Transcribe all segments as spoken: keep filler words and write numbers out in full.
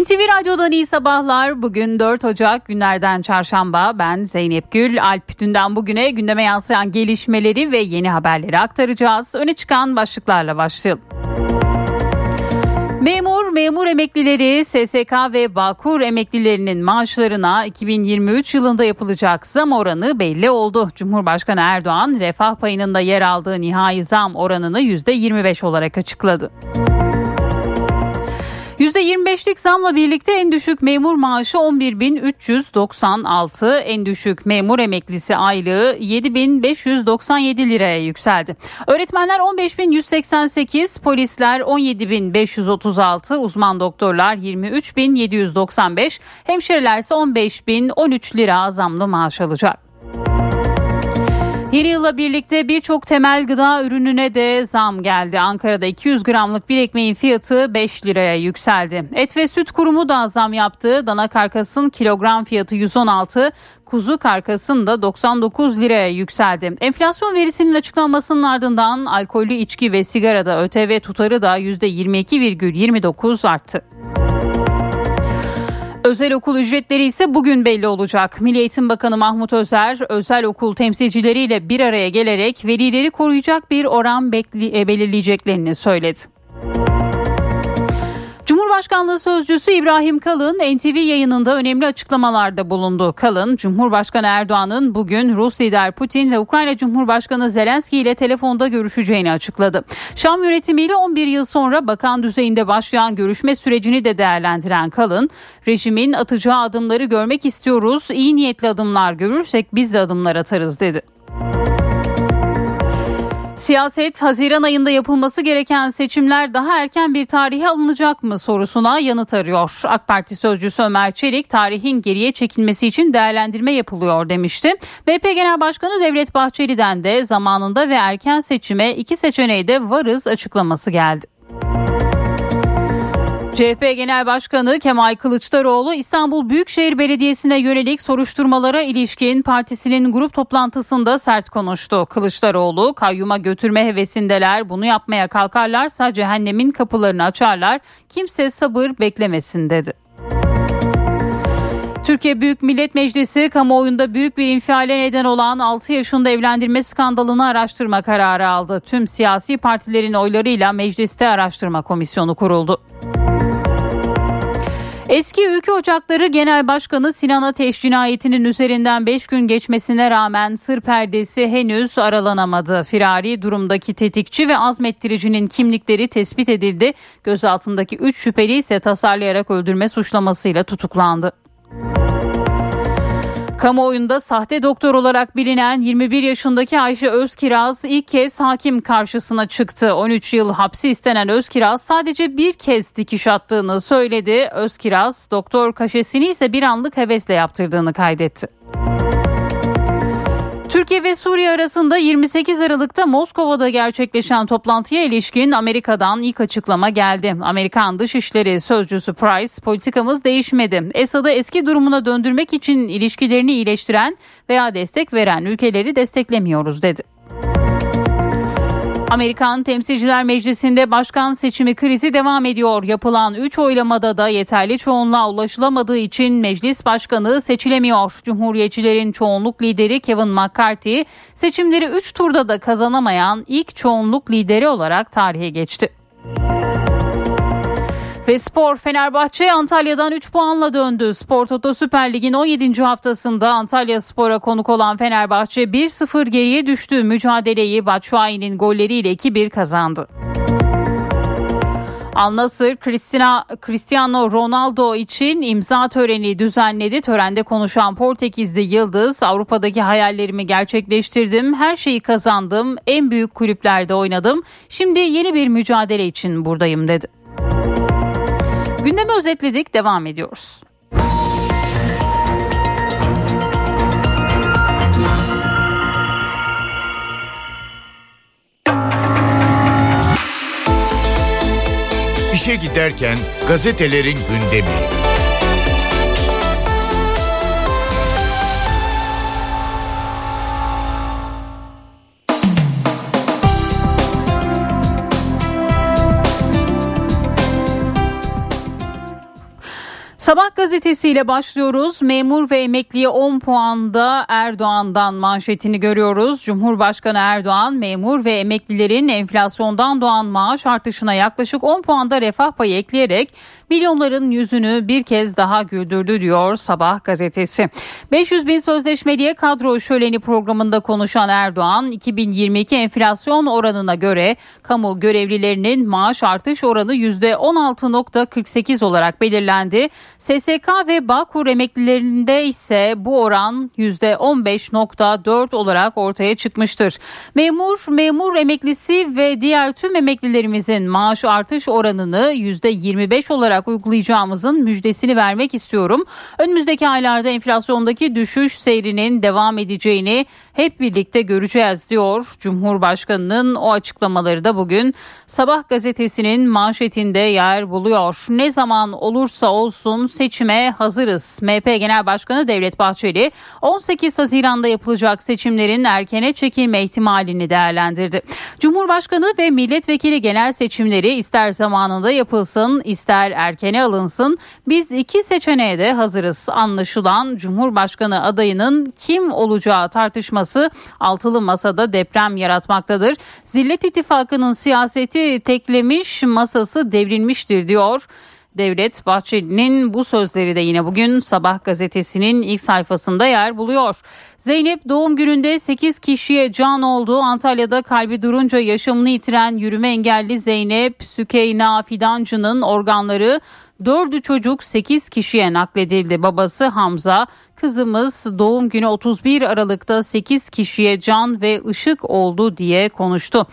N T V Radyo'dan iyi sabahlar. Bugün dört Ocak, günlerden çarşamba. Ben Zeynep Gül. Alp dünden bugüne gündeme yansıyan gelişmeleri ve yeni haberleri aktaracağız. Öne çıkan başlıklarla başlayalım. Memur, memur emeklileri, S S K ve Bağkur emeklilerinin maaşlarına iki bin yirmi üç yılında yapılacak zam oranı belli oldu. Cumhurbaşkanı Erdoğan, refah payının da yer aldığı nihai zam oranını yüzde yirmi beş olarak açıkladı. yüzde yirmi beşlik zamla birlikte en düşük memur maaşı on bir bin üç yüz doksan altı, en düşük memur emeklisi aylığı yedi bin beş yüz doksan yedi liraya yükseldi. Öğretmenler on beş bin yüz seksen sekiz, polisler on yedi bin beş yüz otuz altı, uzman doktorlar yirmi üç bin yedi yüz doksan beş, hemşireler ise on beş bin on üç lira zamlı maaş alacak. Yeni yılla birlikte birçok temel gıda ürününe de zam geldi. Ankara'da iki yüz gramlık bir ekmeğin fiyatı beş liraya yükseldi. Et ve Süt Kurumu da zam yaptı. Dana karkasın kilogram fiyatı yüz on altı, kuzu karkasın da doksan dokuz liraya yükseldi. Enflasyon verisinin açıklanmasının ardından alkollü içki ve sigarada ÖTV tutarı da yüzde yirmi iki virgül yirmi dokuz arttı. Özel okul ücretleri ise bugün belli olacak. Milli Eğitim Bakanı Mahmut Özer, özel okul temsilcileriyle bir araya gelerek velileri koruyacak bir oran bekli- belirleyeceklerini söyledi. Cumhurbaşkanlığı Sözcüsü İbrahim Kalın, N T V yayınında önemli açıklamalarda bulundu. Kalın, Cumhurbaşkanı Erdoğan'ın bugün Rus lider Putin ve Ukrayna Cumhurbaşkanı Zelenski ile telefonda görüşeceğini açıkladı. Şam yönetimiyle on bir yıl sonra bakan düzeyinde başlayan görüşme sürecini de değerlendiren Kalın, rejimin atacağı adımları görmek istiyoruz, iyi niyetli adımlar görürsek biz de adımlar atarız dedi. Siyaset, Haziran ayında yapılması gereken seçimler daha erken bir tarihe alınacak mı sorusuna yanıt arıyor. AK Parti sözcüsü Ömer Çelik, tarihin geriye çekilmesi için değerlendirme yapılıyor demişti. B P Genel Başkanı Devlet Bahçeli'den de zamanında ve erken seçime iki seçeneği de varız açıklaması geldi. C H P Genel Başkanı Kemal Kılıçdaroğlu, İstanbul Büyükşehir Belediyesi'ne yönelik soruşturmalara ilişkin partisinin grup toplantısında sert konuştu. Kılıçdaroğlu, kayyuma götürme hevesindeler, bunu yapmaya kalkarlarsa cehennemin kapılarını açarlar, kimse sabır beklemesin dedi. Türkiye Büyük Millet Meclisi, kamuoyunda büyük bir infiale neden olan altı yaşında evlendirme skandalını araştırma kararı aldı. Tüm siyasi partilerin oylarıyla mecliste araştırma komisyonu kuruldu. Eski Ülke Ocakları Genel Başkanı Sinan Ateş cinayetinin üzerinden beş gün geçmesine rağmen sır perdesi henüz aralanamadı. Firari durumdaki tetikçi ve azmettiricinin kimlikleri tespit edildi. Gözaltındaki üç şüpheli ise tasarlayarak öldürme suçlamasıyla tutuklandı. Kamuoyunda sahte doktor olarak bilinen yirmi bir yaşındaki Ayşe Özkiraz ilk kez hakim karşısına çıktı. on üç yıl hapsi istenen Özkiraz sadece bir kez dikiş attığını söyledi. Özkiraz, doktor kaşesini ise bir anlık hevesle yaptırdığını kaydetti. Türkiye ve Suriye arasında yirmi sekiz Aralık'ta Moskova'da gerçekleşen toplantıya ilişkin Amerika'dan ilk açıklama geldi. Amerikan Dışişleri Sözcüsü Price, "Politikamız değişmedi. Esad'ı eski durumuna döndürmek için ilişkilerini iyileştiren veya destek veren ülkeleri desteklemiyoruz" dedi. Amerikan Temsilciler Meclisi'nde başkan seçimi krizi devam ediyor. Yapılan üç oylamada da yeterli çoğunluğa ulaşılamadığı için meclis başkanı seçilemiyor. Cumhuriyetçilerin çoğunluk lideri Kevin McCarthy, seçimleri üç turda da kazanamayan ilk çoğunluk lideri olarak tarihe geçti. Ve spor, Fenerbahçe Antalya'dan üç puanla döndü. Spor Toto Süper Lig'in on yedinci haftasında Antalya Spor'a konuk olan Fenerbahçe bir sıfır geriye düştü. Mücadeleyi Batshuayi'nin golleriyle iki bir kazandı. Al Nassr, Cristiano Ronaldo için imza töreni düzenledi. Törende konuşan Portekizli yıldız, "Avrupa'daki hayallerimi gerçekleştirdim, her şeyi kazandım, en büyük kulüplerde oynadım. Şimdi yeni bir mücadele için buradayım" dedi. Gündemi özetledik, devam ediyoruz. İşe giderken gazetelerin gündemi. Sabah gazetesiyle başlıyoruz. Memur ve emekliye on puanda Erdoğan'dan manşetini görüyoruz. Cumhurbaşkanı Erdoğan, memur ve emeklilerin enflasyondan doğan maaş artışına yaklaşık on puanda refah payı ekleyerek milyonların yüzünü bir kez daha güldürdü diyor Sabah gazetesi. beş yüz bin sözleşmeliye kadro şöleni programında konuşan Erdoğan, iki bin yirmi iki enflasyon oranına göre kamu görevlilerinin maaş artış oranı yüzde on altı virgül kırk sekiz olarak belirlendi. S S K ve Bağkur emeklilerinde ise bu oran yüzde on beş virgül dört olarak ortaya çıkmıştır. Memur, memur emeklisi ve diğer tüm emeklilerimizin maaş artış oranını yüzde yirmi beş olarak uygulayacağımızın müjdesini vermek istiyorum. Önümüzdeki aylarda enflasyondaki düşüş seyrinin devam edeceğini hep birlikte göreceğiz diyor. Cumhurbaşkanının o açıklamaları da bugün Sabah gazetesinin manşetinde yer buluyor. Ne zaman olursa olsun seçime hazırız. M H P Genel Başkanı Devlet Bahçeli on sekiz Haziran'da yapılacak seçimlerin erkene çekilme ihtimalini değerlendirdi. Cumhurbaşkanı ve milletvekili genel seçimleri ister zamanında yapılsın, ister erkene alınsın, biz iki seçeneğe de hazırız. Anlaşılan Cumhurbaşkanı adayının kim olacağı tartışması altılı masada deprem yaratmaktadır. Zillet ittifakının siyaseti teklemiş, masası devrilmiştir diyor. Devlet Bahçeli'nin bu sözleri de yine bugün Sabah gazetesinin ilk sayfasında yer buluyor. Zeynep doğum gününde sekiz kişiye can oldu. Antalya'da kalbi durunca yaşamını yitiren yürüme engelli Zeynep Sükeyna Fidancı'nın organları dördü çocuk sekiz kişiye nakledildi. Babası Hamza, kızımız doğum günü otuz bir Aralık'ta sekiz kişiye can ve ışık oldu diye konuştu.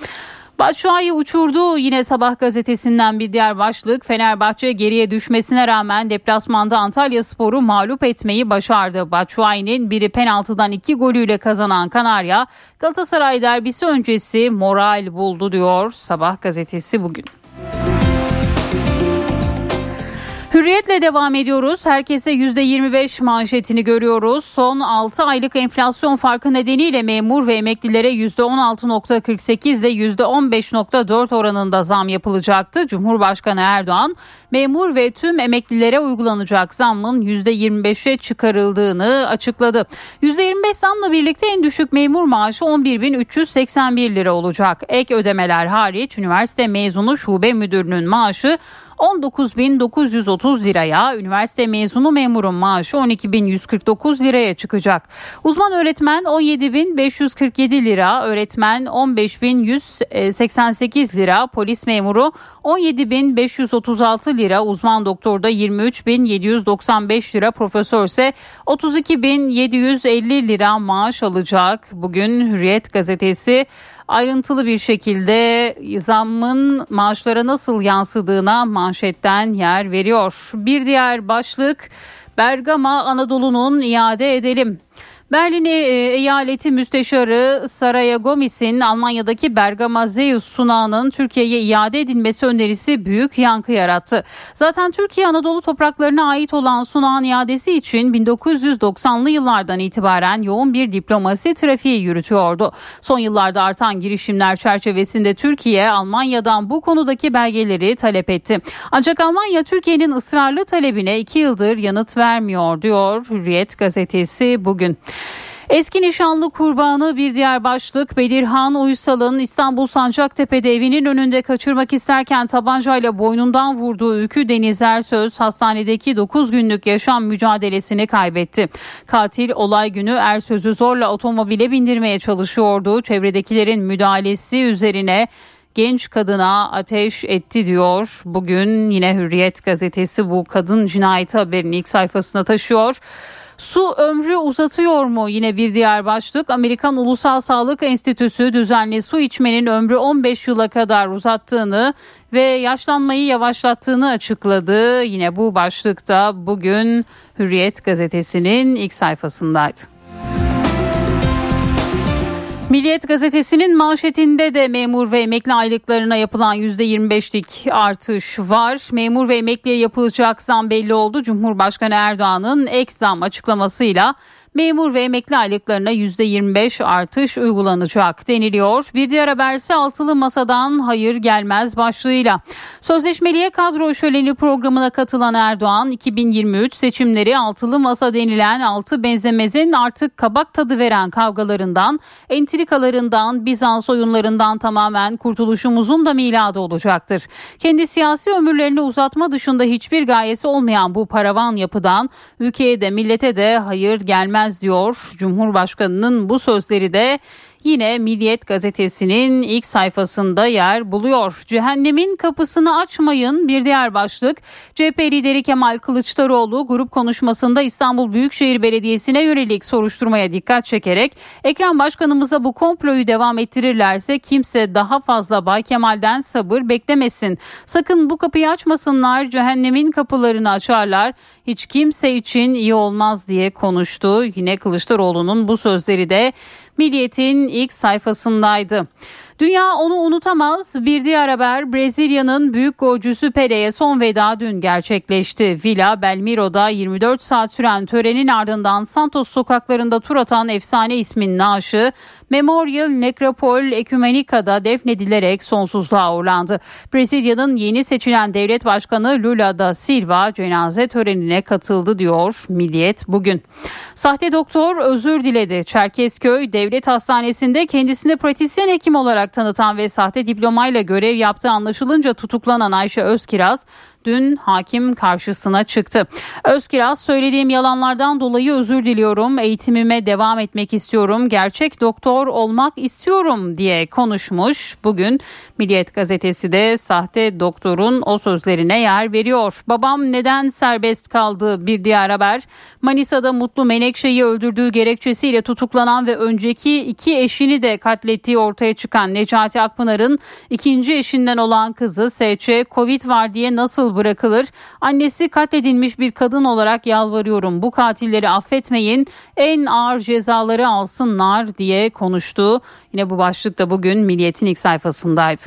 Batshuayi uçurdu. Yine Sabah gazetesinden bir diğer başlık. Fenerbahçe geriye düşmesine rağmen deplasmanda Antalyaspor'u mağlup etmeyi başardı. Batshuayi'nin biri penaltıdan iki golüyle kazanan Kanarya, Galatasaray derbisi öncesi moral buldu diyor Sabah gazetesi bugün. Hürriyetle devam ediyoruz. Herkese yüzde yirmi beş manşetini görüyoruz. Son altı aylık enflasyon farkı nedeniyle memur ve emeklilere yüzde on altı virgül kırk sekiz ile yüzde on beş virgül dört oranında zam yapılacaktı. Cumhurbaşkanı Erdoğan, memur ve tüm emeklilere uygulanacak zammın yüzde yirmi beşe çıkarıldığını açıkladı. yüzde yirmi beş zamla birlikte en düşük memur maaşı on bir bin üç yüz seksen bir lira olacak. Ek ödemeler hariç üniversite mezunu şube müdürünün maaşı on dokuz bin dokuz yüz otuz liraya, üniversite mezunu memurun maaşı on iki bin yüz kırk dokuz liraya çıkacak. Uzman öğretmen on yedi bin beş yüz kırk yedi lira, öğretmen on beş bin yüz seksen sekiz lira, polis memuru on yedi bin beş yüz otuz altı lira, uzman doktorda yirmi üç bin yedi yüz doksan beş lira, profesörse otuz iki bin yedi yüz elli lira maaş alacak. Bugün Hürriyet gazetesi ayrıntılı bir şekilde zammın maaşlara nasıl yansıdığına manşetten yer veriyor. Bir diğer başlık, Bergama Anadolu'nun iade edelim. Berlin Eyaleti Müsteşarı Saraya Gomis'in Almanya'daki Bergama Zeus sunağının Türkiye'ye iade edilmesi önerisi büyük yankı yarattı. Zaten Türkiye Anadolu topraklarına ait olan sunağın iadesi için bin dokuz yüz doksanlı yıllardan itibaren yoğun bir diplomasi trafiği yürütüyordu. Son yıllarda artan girişimler çerçevesinde Türkiye Almanya'dan bu konudaki belgeleri talep etti. Ancak Almanya Türkiye'nin ısrarlı talebine iki yıldır yanıt vermiyor diyor Hürriyet gazetesi bugün. Eski nişanlı kurbanı bir diğer başlık. Bedirhan Uysal'ın İstanbul Sancaktepe'de evinin önünde kaçırmak isterken tabancayla boynundan vurduğu Ülkü Deniz Ersöz hastanedeki dokuz günlük yaşam mücadelesini kaybetti. Katil olay günü Ersöz'ü zorla otomobile bindirmeye çalışıyordu. Çevredekilerin müdahalesi üzerine genç kadına ateş etti diyor. Bugün yine Hürriyet gazetesi bu kadın cinayeti haberinin ilk sayfasına taşıyor. Su ömrü uzatıyor mu? Yine bir diğer başlık. Amerikan Ulusal Sağlık Enstitüsü düzenli su içmenin ömrü on beş yıla kadar uzattığını ve yaşlanmayı yavaşlattığını açıkladı. Yine bu başlıkta bugün Hürriyet gazetesinin ilk sayfasındaydı. Milliyet gazetesinin manşetinde de memur ve emekli aylıklarına yapılan yüzde yirmi beşlik artış var. Memur ve emekliye yapılacak zam belli oldu. Cumhurbaşkanı Erdoğan'ın ek zam açıklamasıyla memur ve emekli aylıklarına yüzde yirmi beş artış uygulanacak deniliyor. Bir diğer haberse altılı masadan hayır gelmez başlığıyla. Sözleşmeliye kadro şöleni programına katılan Erdoğan, iki bin yirmi üç seçimleri altılı masa denilen altı benzemezin artık kabak tadı veren kavgalarından, entrikalarından, Bizans oyunlarından tamamen kurtuluşumuzun da miladı olacaktır. Kendi siyasi ömürlerini uzatma dışında hiçbir gayesi olmayan bu paravan yapıdan ülkeye de millete de hayır gelmez diyor. Cumhurbaşkanının bu sözleri de yine Milliyet gazetesinin ilk sayfasında yer buluyor. Cehennemin kapısını açmayın bir diğer başlık. C H P lideri Kemal Kılıçdaroğlu grup konuşmasında İstanbul Büyükşehir Belediyesi'ne yönelik soruşturmaya dikkat çekerek Ekrem Başkanımıza bu komployu devam ettirirlerse kimse daha fazla Bay Kemal'den sabır beklemesin. Sakın bu kapıyı açmasınlar, cehennemin kapılarını açarlar. Hiç kimse için iyi olmaz diye konuştu. Yine Kılıçdaroğlu'nun bu sözleri de Milliyet'in ilk sayfasındaydı. Dünya onu unutamaz. Bir diğer haber, Brezilya'nın büyük golcüsü Pele'ye son veda dün gerçekleşti. Villa Belmiro'da yirmi dört saat süren törenin ardından Santos sokaklarında tur atan efsane ismin naaşı Memorial Necropol Ekumenica'da defnedilerek sonsuzluğa uğurlandı. Brezilya'nın yeni seçilen devlet başkanı Lula da Silva cenaze törenine katıldı diyor Milliyet bugün. Sahte doktor özür diledi. Çerkezköy Devlet Hastanesi'nde kendisini pratisyen hekim olarak tanıtan ve sahte diplomayla görev yaptığı anlaşılınca tutuklanan Ayşe Özkiraz dün hakim karşısına çıktı. Özkiraz, söylediğim yalanlardan dolayı özür diliyorum, eğitimime devam etmek istiyorum, gerçek doktor olmak istiyorum diye konuşmuş. Bugün Milliyet gazetesi de sahte doktorun o sözlerine yer veriyor. Babam neden serbest kaldı bir diğer haber. Manisa'da Mutlu Menekşe'yi öldürdüğü gerekçesiyle tutuklanan ve önceki iki eşini de katlettiği ortaya çıkan Necati Akpınar'ın ikinci eşinden olan kızı S Ç Covid var diye nasıl bırakılır? Annesi katledilmiş bir kadın olarak yalvarıyorum. Bu katilleri affetmeyin. En ağır cezaları alsınlar diye konuştu. Yine bu başlık da bugün Milliyet'in ilk sayfasındaydı.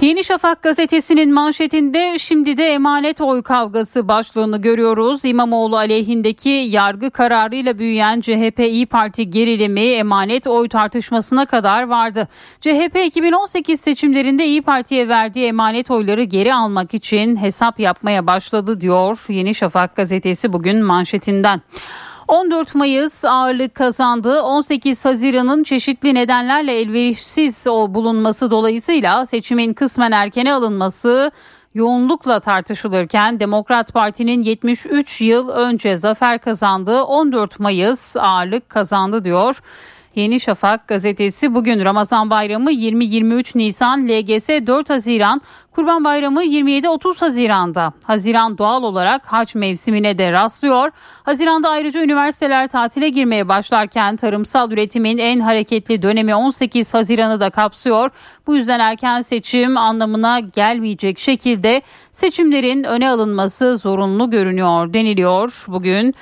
Yeni Şafak gazetesinin manşetinde şimdi de emanet oy kavgası başlığını görüyoruz. İmamoğlu aleyhindeki yargı kararıyla büyüyen C H P-İYİ Parti gerilimi emanet oy tartışmasına kadar vardı. C H P iki bin on sekiz seçimlerinde İYİ Parti'ye verdiği emanet oyları geri almak için hesap yapmaya başladı diyor Yeni Şafak gazetesi bugün manşetinden. on dört Mayıs ağırlık kazandı. on sekiz Haziran'ın çeşitli nedenlerle elverişsiz bulunması dolayısıyla seçimin kısmen erkene alınması yoğunlukla tartışılırken Demokrat Parti'nin yetmiş üç yıl önce zafer kazandığı on dört Mayıs ağırlık kazandı diyor Yeni Şafak gazetesi bugün. Ramazan Bayramı yirmi yirmi üç Nisan, L G S dört Haziran, Kurban Bayramı yirmi yedi otuz Haziran'da. Haziran doğal olarak hac mevsimine de rastlıyor. Haziran'da ayrıca üniversiteler tatile girmeye başlarken tarımsal üretimin en hareketli dönemi on sekiz Haziran'ı da kapsıyor. Bu yüzden erken seçim anlamına gelmeyecek şekilde seçimlerin öne alınması zorunlu görünüyor deniliyor bugün.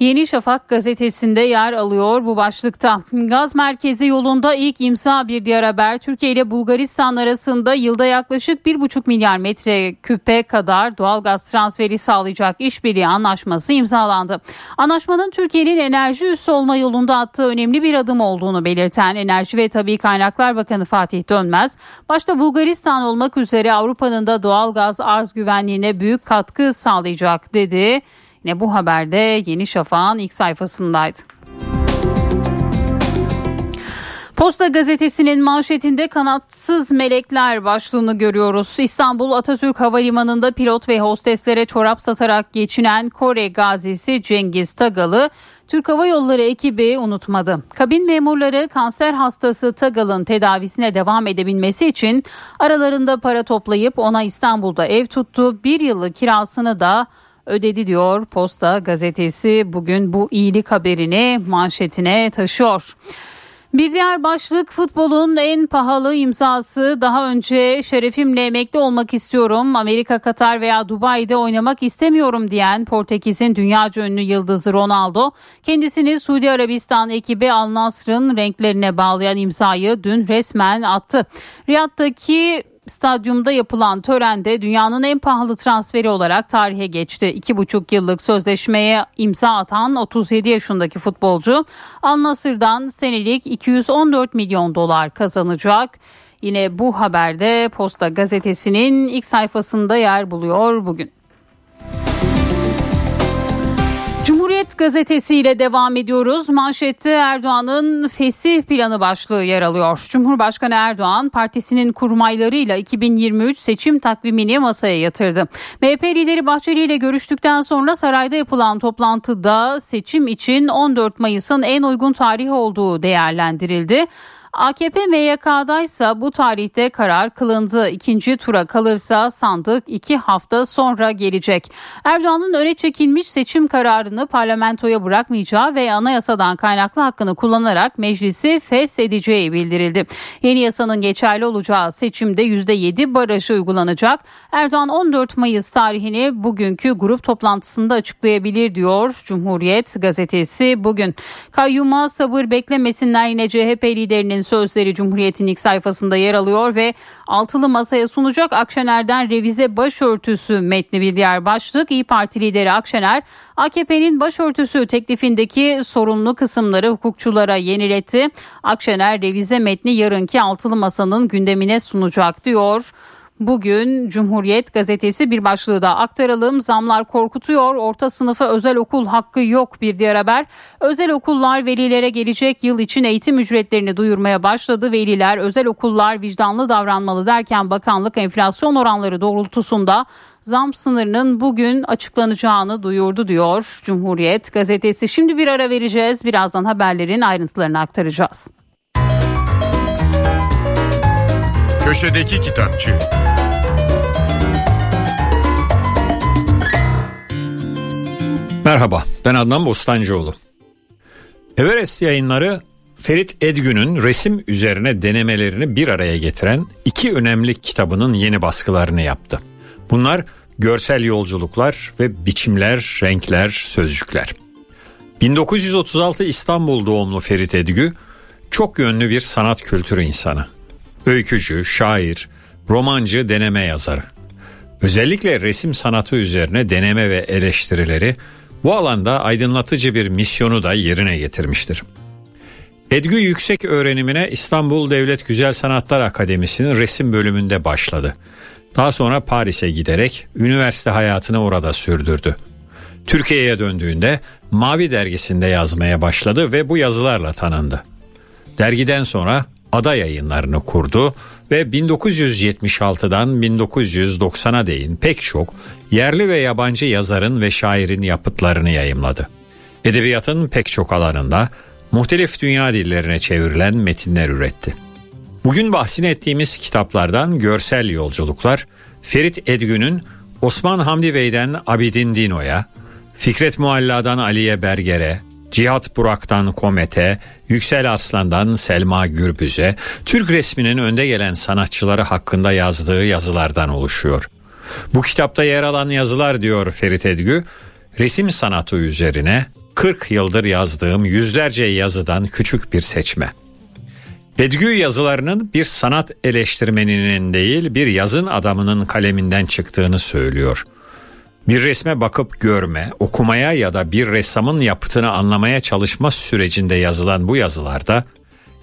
Yeni Şafak gazetesinde yer alıyor bu başlıkta. Gaz merkezi yolunda ilk imza bir diğer haber. Türkiye ile Bulgaristan arasında yılda yaklaşık bir buçuk milyar metreküp'e kadar doğal gaz transferi sağlayacak işbirliği anlaşması imzalandı. Anlaşmanın Türkiye'nin enerji üssü olma yolunda attığı önemli bir adım olduğunu belirten Enerji ve Tabii Kaynaklar Bakanı Fatih Dönmez, başta Bulgaristan olmak üzere Avrupa'nın da doğal gaz arz güvenliğine büyük katkı sağlayacak dedi. Ne bu haberde Yeni Şafak'ın ilk sayfasındaydı. Posta gazetesinin manşetinde kanatsız melekler başlığını görüyoruz. İstanbul Atatürk Havalimanı'nda pilot ve hosteslere çorap satarak geçinen Kore gazisi Cengiz Tagal'ı Türk Hava Yolları ekibi unutmadı. Kabin memurları kanser hastası Tagal'ın tedavisine devam edebilmesi için aralarında para toplayıp ona İstanbul'da ev tuttu. Bir yıllık kirasını da ödedi diyor Posta gazetesi bugün bu iyilik haberini manşetine taşıyor. Bir diğer başlık, futbolun en pahalı imzası. Daha önce şerefimle emekli olmak istiyorum, Amerika, Katar veya Dubai'de oynamak istemiyorum diyen Portekiz'in dünyaca ünlü yıldızı Ronaldo, kendisini Suudi Arabistan ekibi Al Nassr'ın renklerine bağlayan imzayı dün resmen attı. Riyad'daki Stadyum'da yapılan törende dünyanın en pahalı transferi olarak tarihe geçti. iki buçuk yıllık sözleşmeye imza atan otuz yedi yaşındaki futbolcu Al Nassr'dan senelik iki yüz on dört milyon dolar kazanacak. Yine bu haberde Posta Gazetesi'nin ilk sayfasında yer buluyor bugün. Cumhuriyet gazetesiyle devam ediyoruz. Manşette Erdoğan'ın fesih planı başlığı yer alıyor. Cumhurbaşkanı Erdoğan partisinin kurmaylarıyla iki bin yirmi üç seçim takvimini masaya yatırdı. M H P lideri Bahçeli ile görüştükten sonra sarayda yapılan toplantıda seçim için on dört Mayıs'ın en uygun tarih olduğu değerlendirildi. A K P M Y K'daysa bu tarihte karar kılındı. İkinci tura kalırsa sandık iki hafta sonra gelecek. Erdoğan'ın öne çekilmiş seçim kararını parlamentoya bırakmayacağı ve anayasadan kaynaklı hakkını kullanarak meclisi feshedeceği bildirildi. Yeni yasanın geçerli olacağı seçimde yüzde yedi barajı uygulanacak. Erdoğan on dört Mayıs tarihini bugünkü grup toplantısında açıklayabilir diyor Cumhuriyet gazetesi bugün. Kayyum'a sabır beklemesinler yine C H P liderinin sözleri Cumhuriyet'in ilk sayfasında yer alıyor ve altılı masaya sunacak Akşener'den revize başörtüsü metni bir diğer başlık. İYİ Parti lideri Akşener, A K P'nin başörtüsü teklifindeki sorunlu kısımları hukukçulara yeniletti. Akşener revize metni yarınki altılı masanın gündemine sunacak diyor. Bugün Cumhuriyet gazetesi bir başlığı da aktaralım. Zamlar korkutuyor. Orta sınıfa özel okul hakkı yok bir diğer haber. Özel okullar velilere gelecek yıl için eğitim ücretlerini duyurmaya başladı. Veliler özel okullar vicdanlı davranmalı derken bakanlık enflasyon oranları doğrultusunda zam sınırının bugün açıklanacağını duyurdu diyor Cumhuriyet gazetesi. Şimdi bir ara vereceğiz. Birazdan haberlerin ayrıntılarını aktaracağız. Köşedeki kitapçı. Merhaba, ben Adnan Bostancıoğlu. Everest Yayınları Ferit Edgün'ün resim üzerine denemelerini bir araya getiren iki önemli kitabının yeni baskılarını yaptı. Bunlar Görsel Yolculuklar ve Biçimler, Renkler, Sözcükler. bin dokuz yüz otuz altı İstanbul doğumlu Ferit Edgü çok yönlü bir sanat kültürü insanı. Öykücü, şair, romancı, deneme yazarı. Özellikle resim sanatı üzerine deneme ve eleştirileri bu alanda aydınlatıcı bir misyonu da yerine getirmiştir. Edgü yüksek öğrenimine İstanbul Devlet Güzel Sanatlar Akademisi'nin resim bölümünde başladı. Daha sonra Paris'e giderek üniversite hayatını orada sürdürdü. Türkiye'ye döndüğünde Mavi dergisinde yazmaya başladı ve bu yazılarla tanındı. Dergiden sonra Ada Yayınları'nı kurdu ve bin dokuz yüz yetmiş altıdan bin dokuz yüz doksana değin pek çok yerli ve yabancı yazarın ve şairin yapıtlarını yayımladı. Edebiyatın pek çok alanında muhtelif dünya dillerine çevrilen metinler üretti. Bugün bahsini ettiğimiz kitaplardan Görsel Yolculuklar, Ferit Edgün'ün Osman Hamdi Bey'den Abidin Dino'ya, Fikret Mualla'dan Aliye Berger'e, Cihat Burak'tan Komet'e, Yüksel Aslan'dan Selma Gürbüz'e, Türk resminin önde gelen sanatçıları hakkında yazdığı yazılardan oluşuyor. Bu kitapta yer alan yazılar, diyor Ferit Edgü, resim sanatı üzerine kırk yıldır yazdığım yüzlerce yazıdan küçük bir seçme. Edgü yazılarının bir sanat eleştirmeninin değil, bir yazın adamının kaleminden çıktığını söylüyor. Bir resme bakıp görme, okumaya ya da bir ressamın yapıtını anlamaya çalışma sürecinde yazılan bu yazılarda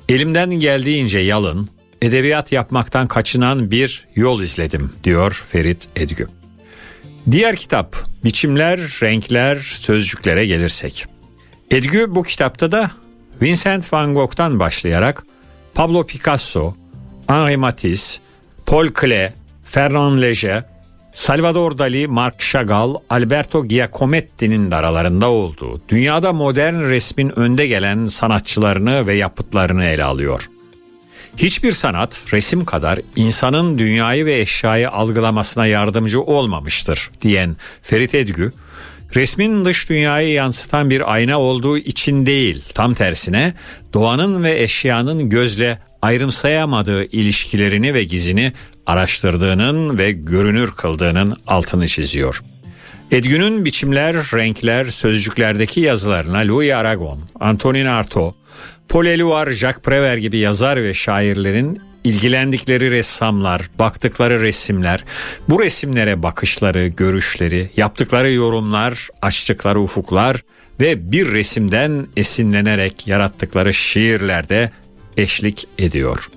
elimden geldiğince yalın, edebiyat yapmaktan kaçınan bir yol izledim, diyor Ferit Edgü. Diğer kitap Biçimler, Renkler, Sözcüklere gelirsek. Edgü bu kitapta da Vincent van Gogh'tan başlayarak Pablo Picasso, Henri Matisse, Paul Klee, Fernand Léger, Salvador Dali, Marc Chagall, Alberto Giacometti'nin de aralarında olduğu, dünyada modern resmin önde gelen sanatçılarını ve yapıtlarını ele alıyor. Hiçbir sanat resim kadar insanın dünyayı ve eşyayı algılamasına yardımcı olmamıştır diyen Ferit Edgü, resmin dış dünyayı yansıtan bir ayna olduğu için değil, tam tersine doğanın ve eşyanın gözle ayrımsayamadığı ilişkilerini ve gizini araştırdığının ve görünür kıldığının altını çiziyor. Edgün'ün Biçimler, Renkler, Sözcüklerdeki yazılarına Louis Aragon, Antonin Artaud, Paul Éluard, Jacques Prévert gibi yazar ve şairlerin ilgilendikleri ressamlar, baktıkları resimler, bu resimlere bakışları, görüşleri, yaptıkları yorumlar, açtıkları ufuklar ve bir resimden esinlenerek yarattıkları şiirlerde eşlik ediyor.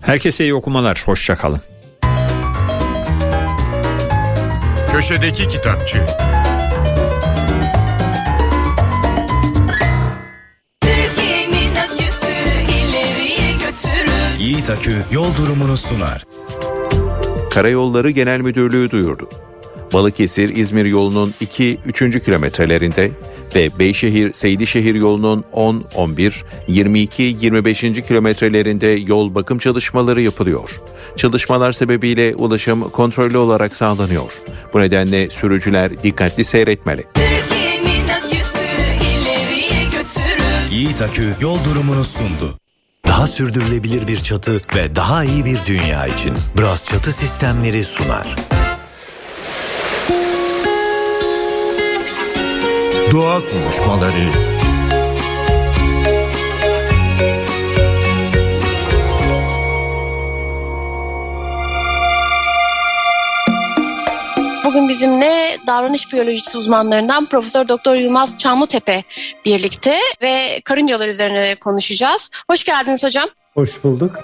Herkese iyi okumalar, hoşça kalın. Köşedeki Kitapçı. Yiğit Akü yol durumunu sunar. Karayolları Genel Müdürlüğü duyurdu. Balıkesir-İzmir yolunun iki üç. kilometrelerinde ve Beyşehir-Seydişehir yolunun on on bir, yirmi iki yirmi beş. kilometrelerinde yol bakım çalışmaları yapılıyor. Çalışmalar sebebiyle ulaşım kontrollü olarak sağlanıyor. Bu nedenle sürücüler dikkatli seyretmeli. Yiğit Akü yol durumunu sundu. Daha sürdürülebilir bir çatı ve daha iyi bir dünya için Bras Çatı Sistemleri sunar. Doğa konuşmaları. Bugün bizimle davranış biyolojisi uzmanlarından Profesör Doktor Yılmaz Çamlıtepe birlikte ve karıncalar üzerine konuşacağız. Hoş geldiniz hocam. Hoş bulduk.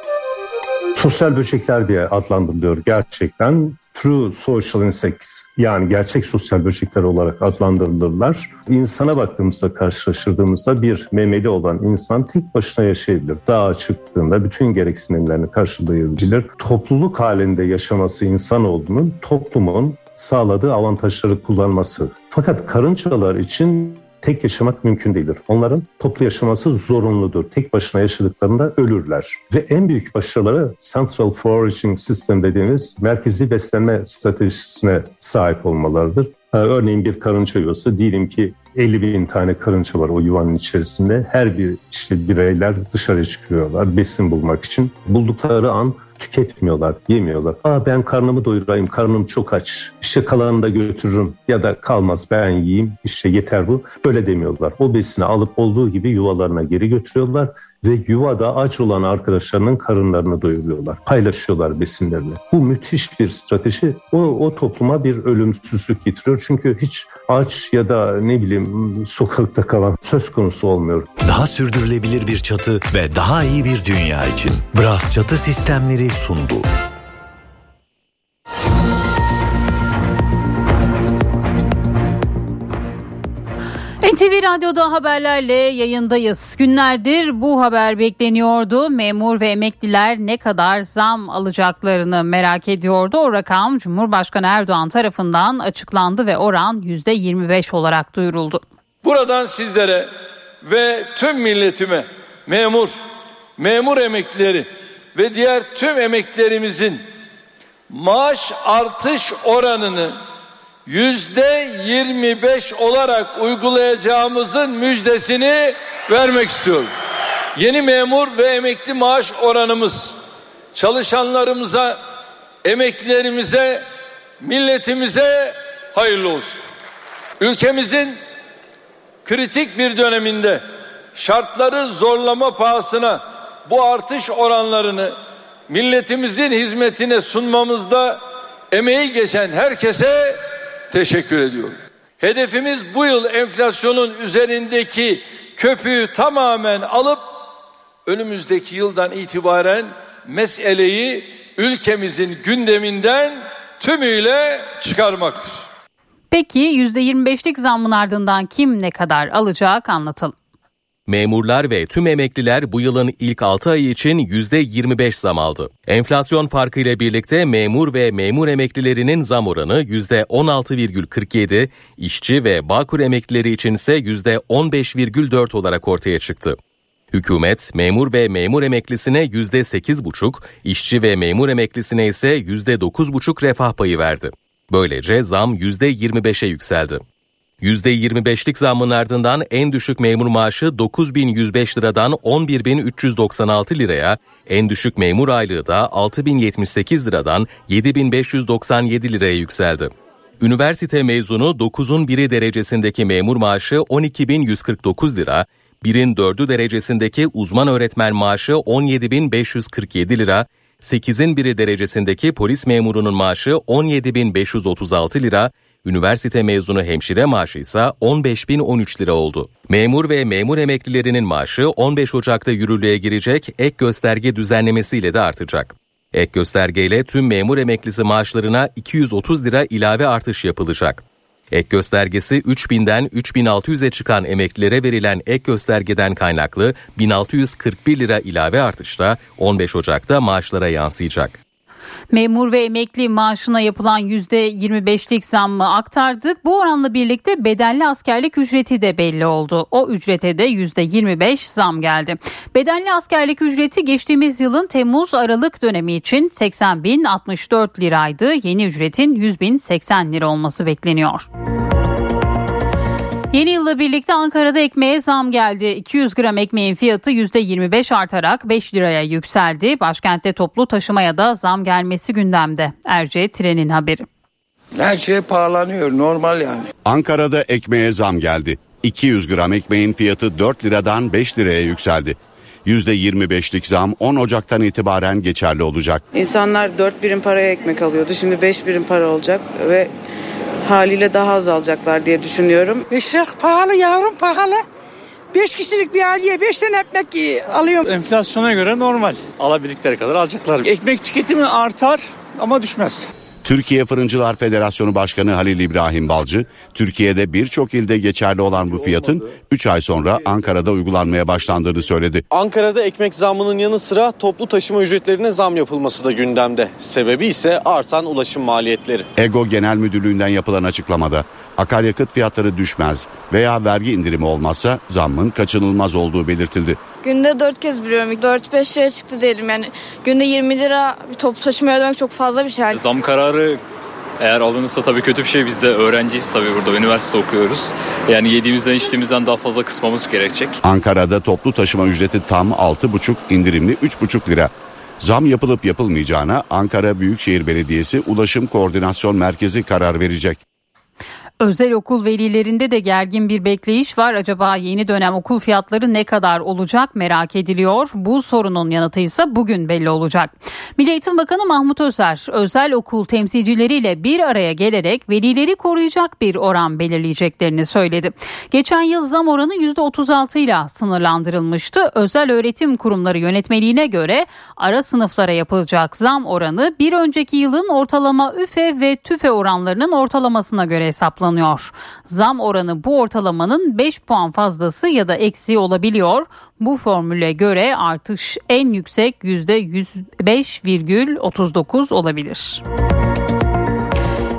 Sosyal böcekler diye adlandırılıyor gerçekten. True social insects, yani gerçek sosyal böcekler olarak adlandırılırlar. İnsana baktığımızda, karşılaştırdığımızda bir memeli olan insan tek başına yaşayabilir. Dağa çıktığında bütün gereksinimlerini karşılayabilir. Topluluk halinde yaşaması insanoğlunun, toplumun sağladığı avantajları kullanması. Fakat karıncalar için tek yaşamak mümkün değildir. Onların toplu yaşaması zorunludur. Tek başına yaşadıklarında ölürler. Ve en büyük başarıları Central Foraging System dediğimiz merkezi beslenme stratejisine sahip olmalarıdır. Örneğin bir karınca yuvası, diyelim ki elli bin tane karınca var o yuvanın içerisinde. Her bir işte bireyler dışarı çıkıyorlar besin bulmak için. Buldukları an tüketmiyorlar, yemiyorlar. Aa ben karnımı doyurayım, karnım çok aç. İşte kalanını da götürürüm ya da kalmaz ben yiyeyim, işte yeter bu. Böyle demiyorlar. O besini alıp olduğu gibi yuvalarına geri götürüyorlar ve yuvada aç olan arkadaşlarının karınlarını doyuruyorlar. Paylaşıyorlar besinlerini. Bu müthiş bir strateji. O, o topluma bir ölümsüzlük getiriyor. Çünkü hiç aç ya da ne bileyim sokakta kalan söz konusu olmuyor. Daha sürdürülebilir bir çatı ve daha iyi bir dünya için Bras Çatı Sistemleri sundu. N T V Radyo'da haberlerle yayındayız. Günlerdir bu haber bekleniyordu. Memur ve emekliler ne kadar zam alacaklarını merak ediyordu. O rakam Cumhurbaşkanı Erdoğan tarafından açıklandı ve oran yüzde yirmi beş olarak duyuruldu. Buradan sizlere ve tüm milletime, memur, memur emeklileri ve diğer tüm emeklilerimizin maaş artış oranını yüzde yirmi beş olarak uygulayacağımızın müjdesini vermek istiyorum. Yeni memur ve emekli maaş oranımız çalışanlarımıza, emeklilerimize, milletimize hayırlı olsun. Ülkemizin kritik bir döneminde şartları zorlama pahasına bu artış oranlarını milletimizin hizmetine sunmamızda emeği geçen herkese teşekkür ediyorum. Hedefimiz bu yıl enflasyonun üzerindeki köpüğü tamamen alıp önümüzdeki yıldan itibaren meseleyi ülkemizin gündeminden tümüyle çıkarmaktır. Peki yüzde yirmi beşlik zammın ardından kim ne kadar alacak anlatalım. Memurlar ve tüm emekliler bu yılın ilk altı ayı için yüzde yirmi beş zam aldı. Enflasyon farkıyla birlikte memur ve memur emeklilerinin zam oranı yüzde on altı virgül kırk yedi, işçi ve Bağkur emeklileri için ise yüzde on beş virgül dört olarak ortaya çıktı. Hükümet memur ve memur emeklisine yüzde sekiz virgül beş, işçi ve memur emeklisine ise yüzde dokuz virgül beş refah payı verdi. Böylece zam yüzde yirmi beşe yükseldi. yüzde yirmi beşlik zammın ardından en düşük memur maaşı dokuz bin yüz beş liradan on bir bin üç yüz doksan altı liraya, en düşük memur aylığı da altı bin yetmiş sekiz liradan yedi bin beş yüz doksan yedi liraya yükseldi. Üniversite mezunu dokuzun biri derecesindeki memur maaşı on iki bin yüz kırk dokuz lira, birin dördü derecesindeki uzman öğretmen maaşı on yedi bin beş yüz kırk yedi lira, sekizin biri derecesindeki polis memurunun maaşı on yedi bin beş yüz otuz altı lira, üniversite mezunu hemşire maaşı ise on beş bin on üç lira oldu. Memur ve memur emeklilerinin maaşı on beş Ocak'ta yürürlüğe girecek ek gösterge düzenlemesiyle de artacak. Ek göstergeyle tüm memur emeklisi maaşlarına iki yüz otuz lira ilave artış yapılacak. Ek göstergesi üç binden üç bin altı yüze çıkan emeklilere verilen ek göstergeden kaynaklı bin altı yüz kırk bir lira ilave artışta on beş Ocak'ta maaşlara yansıyacak. Memur ve emekli maaşına yapılan yüzde yirmi beşlik zammı aktardık. Bu oranla birlikte bedelli askerlik ücreti de belli oldu. O ücrete de yüzde yirmi beş zam geldi. Bedelli askerlik ücreti geçtiğimiz yılın Temmuz-Aralık dönemi için seksen bin altmış dört liraydı. Yeni ücretin yüz bin seksen lira olması bekleniyor. Yeni yılla birlikte Ankara'da ekmeğe zam geldi. iki yüz gram ekmeğin fiyatı yüzde yirmi beş artarak beş liraya yükseldi. Başkentte toplu taşımaya da zam gelmesi gündemde. Erce Tren'in haberi. Her şey pahalanıyor, normal yani. Ankara'da ekmeğe zam geldi. iki yüz gram ekmeğin fiyatı dört liradan beş liraya yükseldi. yüzde yirmi beşlik zam on Ocak'tan itibaren geçerli olacak. İnsanlar dört birim paraya ekmek alıyordu. Şimdi beş birim para olacak ve haliyle daha az alacaklar diye düşünüyorum. Eşrak pahalı yavrum, pahalı. Beş kişilik bir aileye beş tane ekmek alıyorum. Enflasyona göre normal. Alabildikleri kadar alacaklar. Ekmek tüketimi artar ama düşmez. Türkiye Fırıncılar Federasyonu Başkanı Halil İbrahim Balcı, Türkiye'de birçok ilde geçerli olan bu fiyatın üç ay sonra Ankara'da uygulanmaya başlandığını söyledi. Ankara'da ekmek zammının yanı sıra toplu taşıma ücretlerine zam yapılması da gündemde. Sebebi ise artan ulaşım maliyetleri. EGO Genel Müdürlüğü'nden yapılan açıklamada akaryakıt fiyatları düşmez veya vergi indirimi olmazsa zammın kaçınılmaz olduğu belirtildi. Günde dört kez biliyorum. dört beş liraya çıktı diyelim. Yani günde yirmi lira bir toplu taşımaya dönmek çok fazla bir şey. Zam kararı eğer alınırsa tabii kötü bir şey. Biz de öğrenciyiz tabii, burada üniversite okuyoruz. Yani yediğimizden içtiğimizden daha fazla kısmamız gerekecek. Ankara'da toplu taşıma ücreti tam altı buçuk, indirimli üç buçuk lira. Zam yapılıp yapılmayacağına Ankara Büyükşehir Belediyesi Ulaşım Koordinasyon Merkezi karar verecek. Özel okul velilerinde de gergin bir bekleyiş var. Acaba yeni dönem okul fiyatları ne kadar olacak merak ediliyor. Bu sorunun yanıtı ise bugün belli olacak. Milli Eğitim Bakanı Mahmut Özer, özel okul temsilcileriyle bir araya gelerek velileri koruyacak bir oran belirleyeceklerini söyledi. Geçen yıl zam oranı yüzde otuz altı ile sınırlandırılmıştı. Özel öğretim kurumları yönetmeliğine göre ara sınıflara yapılacak zam oranı bir önceki yılın ortalama ÜFE ve TÜFE oranlarının ortalamasına göre hesaplanıyor. Zam oranı bu ortalamanın beş puan fazlası ya da eksiği olabiliyor. Bu formüle göre artış en yüksek yüzde yüz beş virgül otuz dokuz olabilir.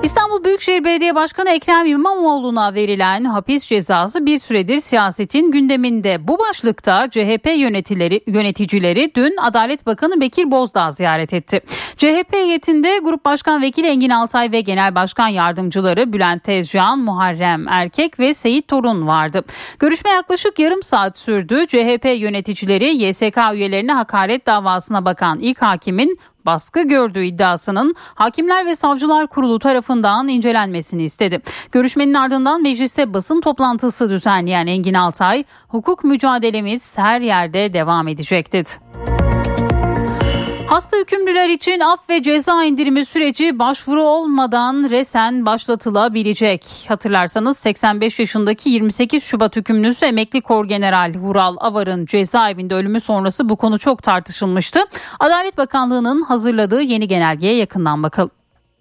İstanbul Büyükşehir Belediye Başkanı Ekrem İmamoğlu'na verilen hapis cezası bir süredir siyasetin gündeminde. Bu başlıkta C H P yönetileri, yöneticileri dün Adalet Bakanı Bekir Bozdağ ziyaret etti. C H P heyetinde Grup Başkan Vekili Engin Altay ve Genel Başkan Yardımcıları Bülent Tezcan, Muharrem Erkek ve Seyit Torun vardı. Görüşme yaklaşık yarım saat sürdü. C H P yöneticileri Y S K üyelerine hakaret davasına bakan ilk hakimin baskı gördüğü iddiasının Hakimler ve Savcılar Kurulu tarafından incelenmesini istedi. Görüşmenin ardından mecliste basın toplantısı düzenleyen Engin Altay, "Hukuk mücadelemiz her yerde devam edecek" dedi. Hasta hükümlüler için af ve ceza indirimi süreci başvuru olmadan resen başlatılabilecek. Hatırlarsanız seksen beş yaşındaki yirmi sekiz Şubat hükümlüsü emekli Korgeneral Vural Avar'ın cezaevinde ölümü sonrası bu konu çok tartışılmıştı. Adalet Bakanlığı'nın hazırladığı yeni genelgeye yakından bakalım.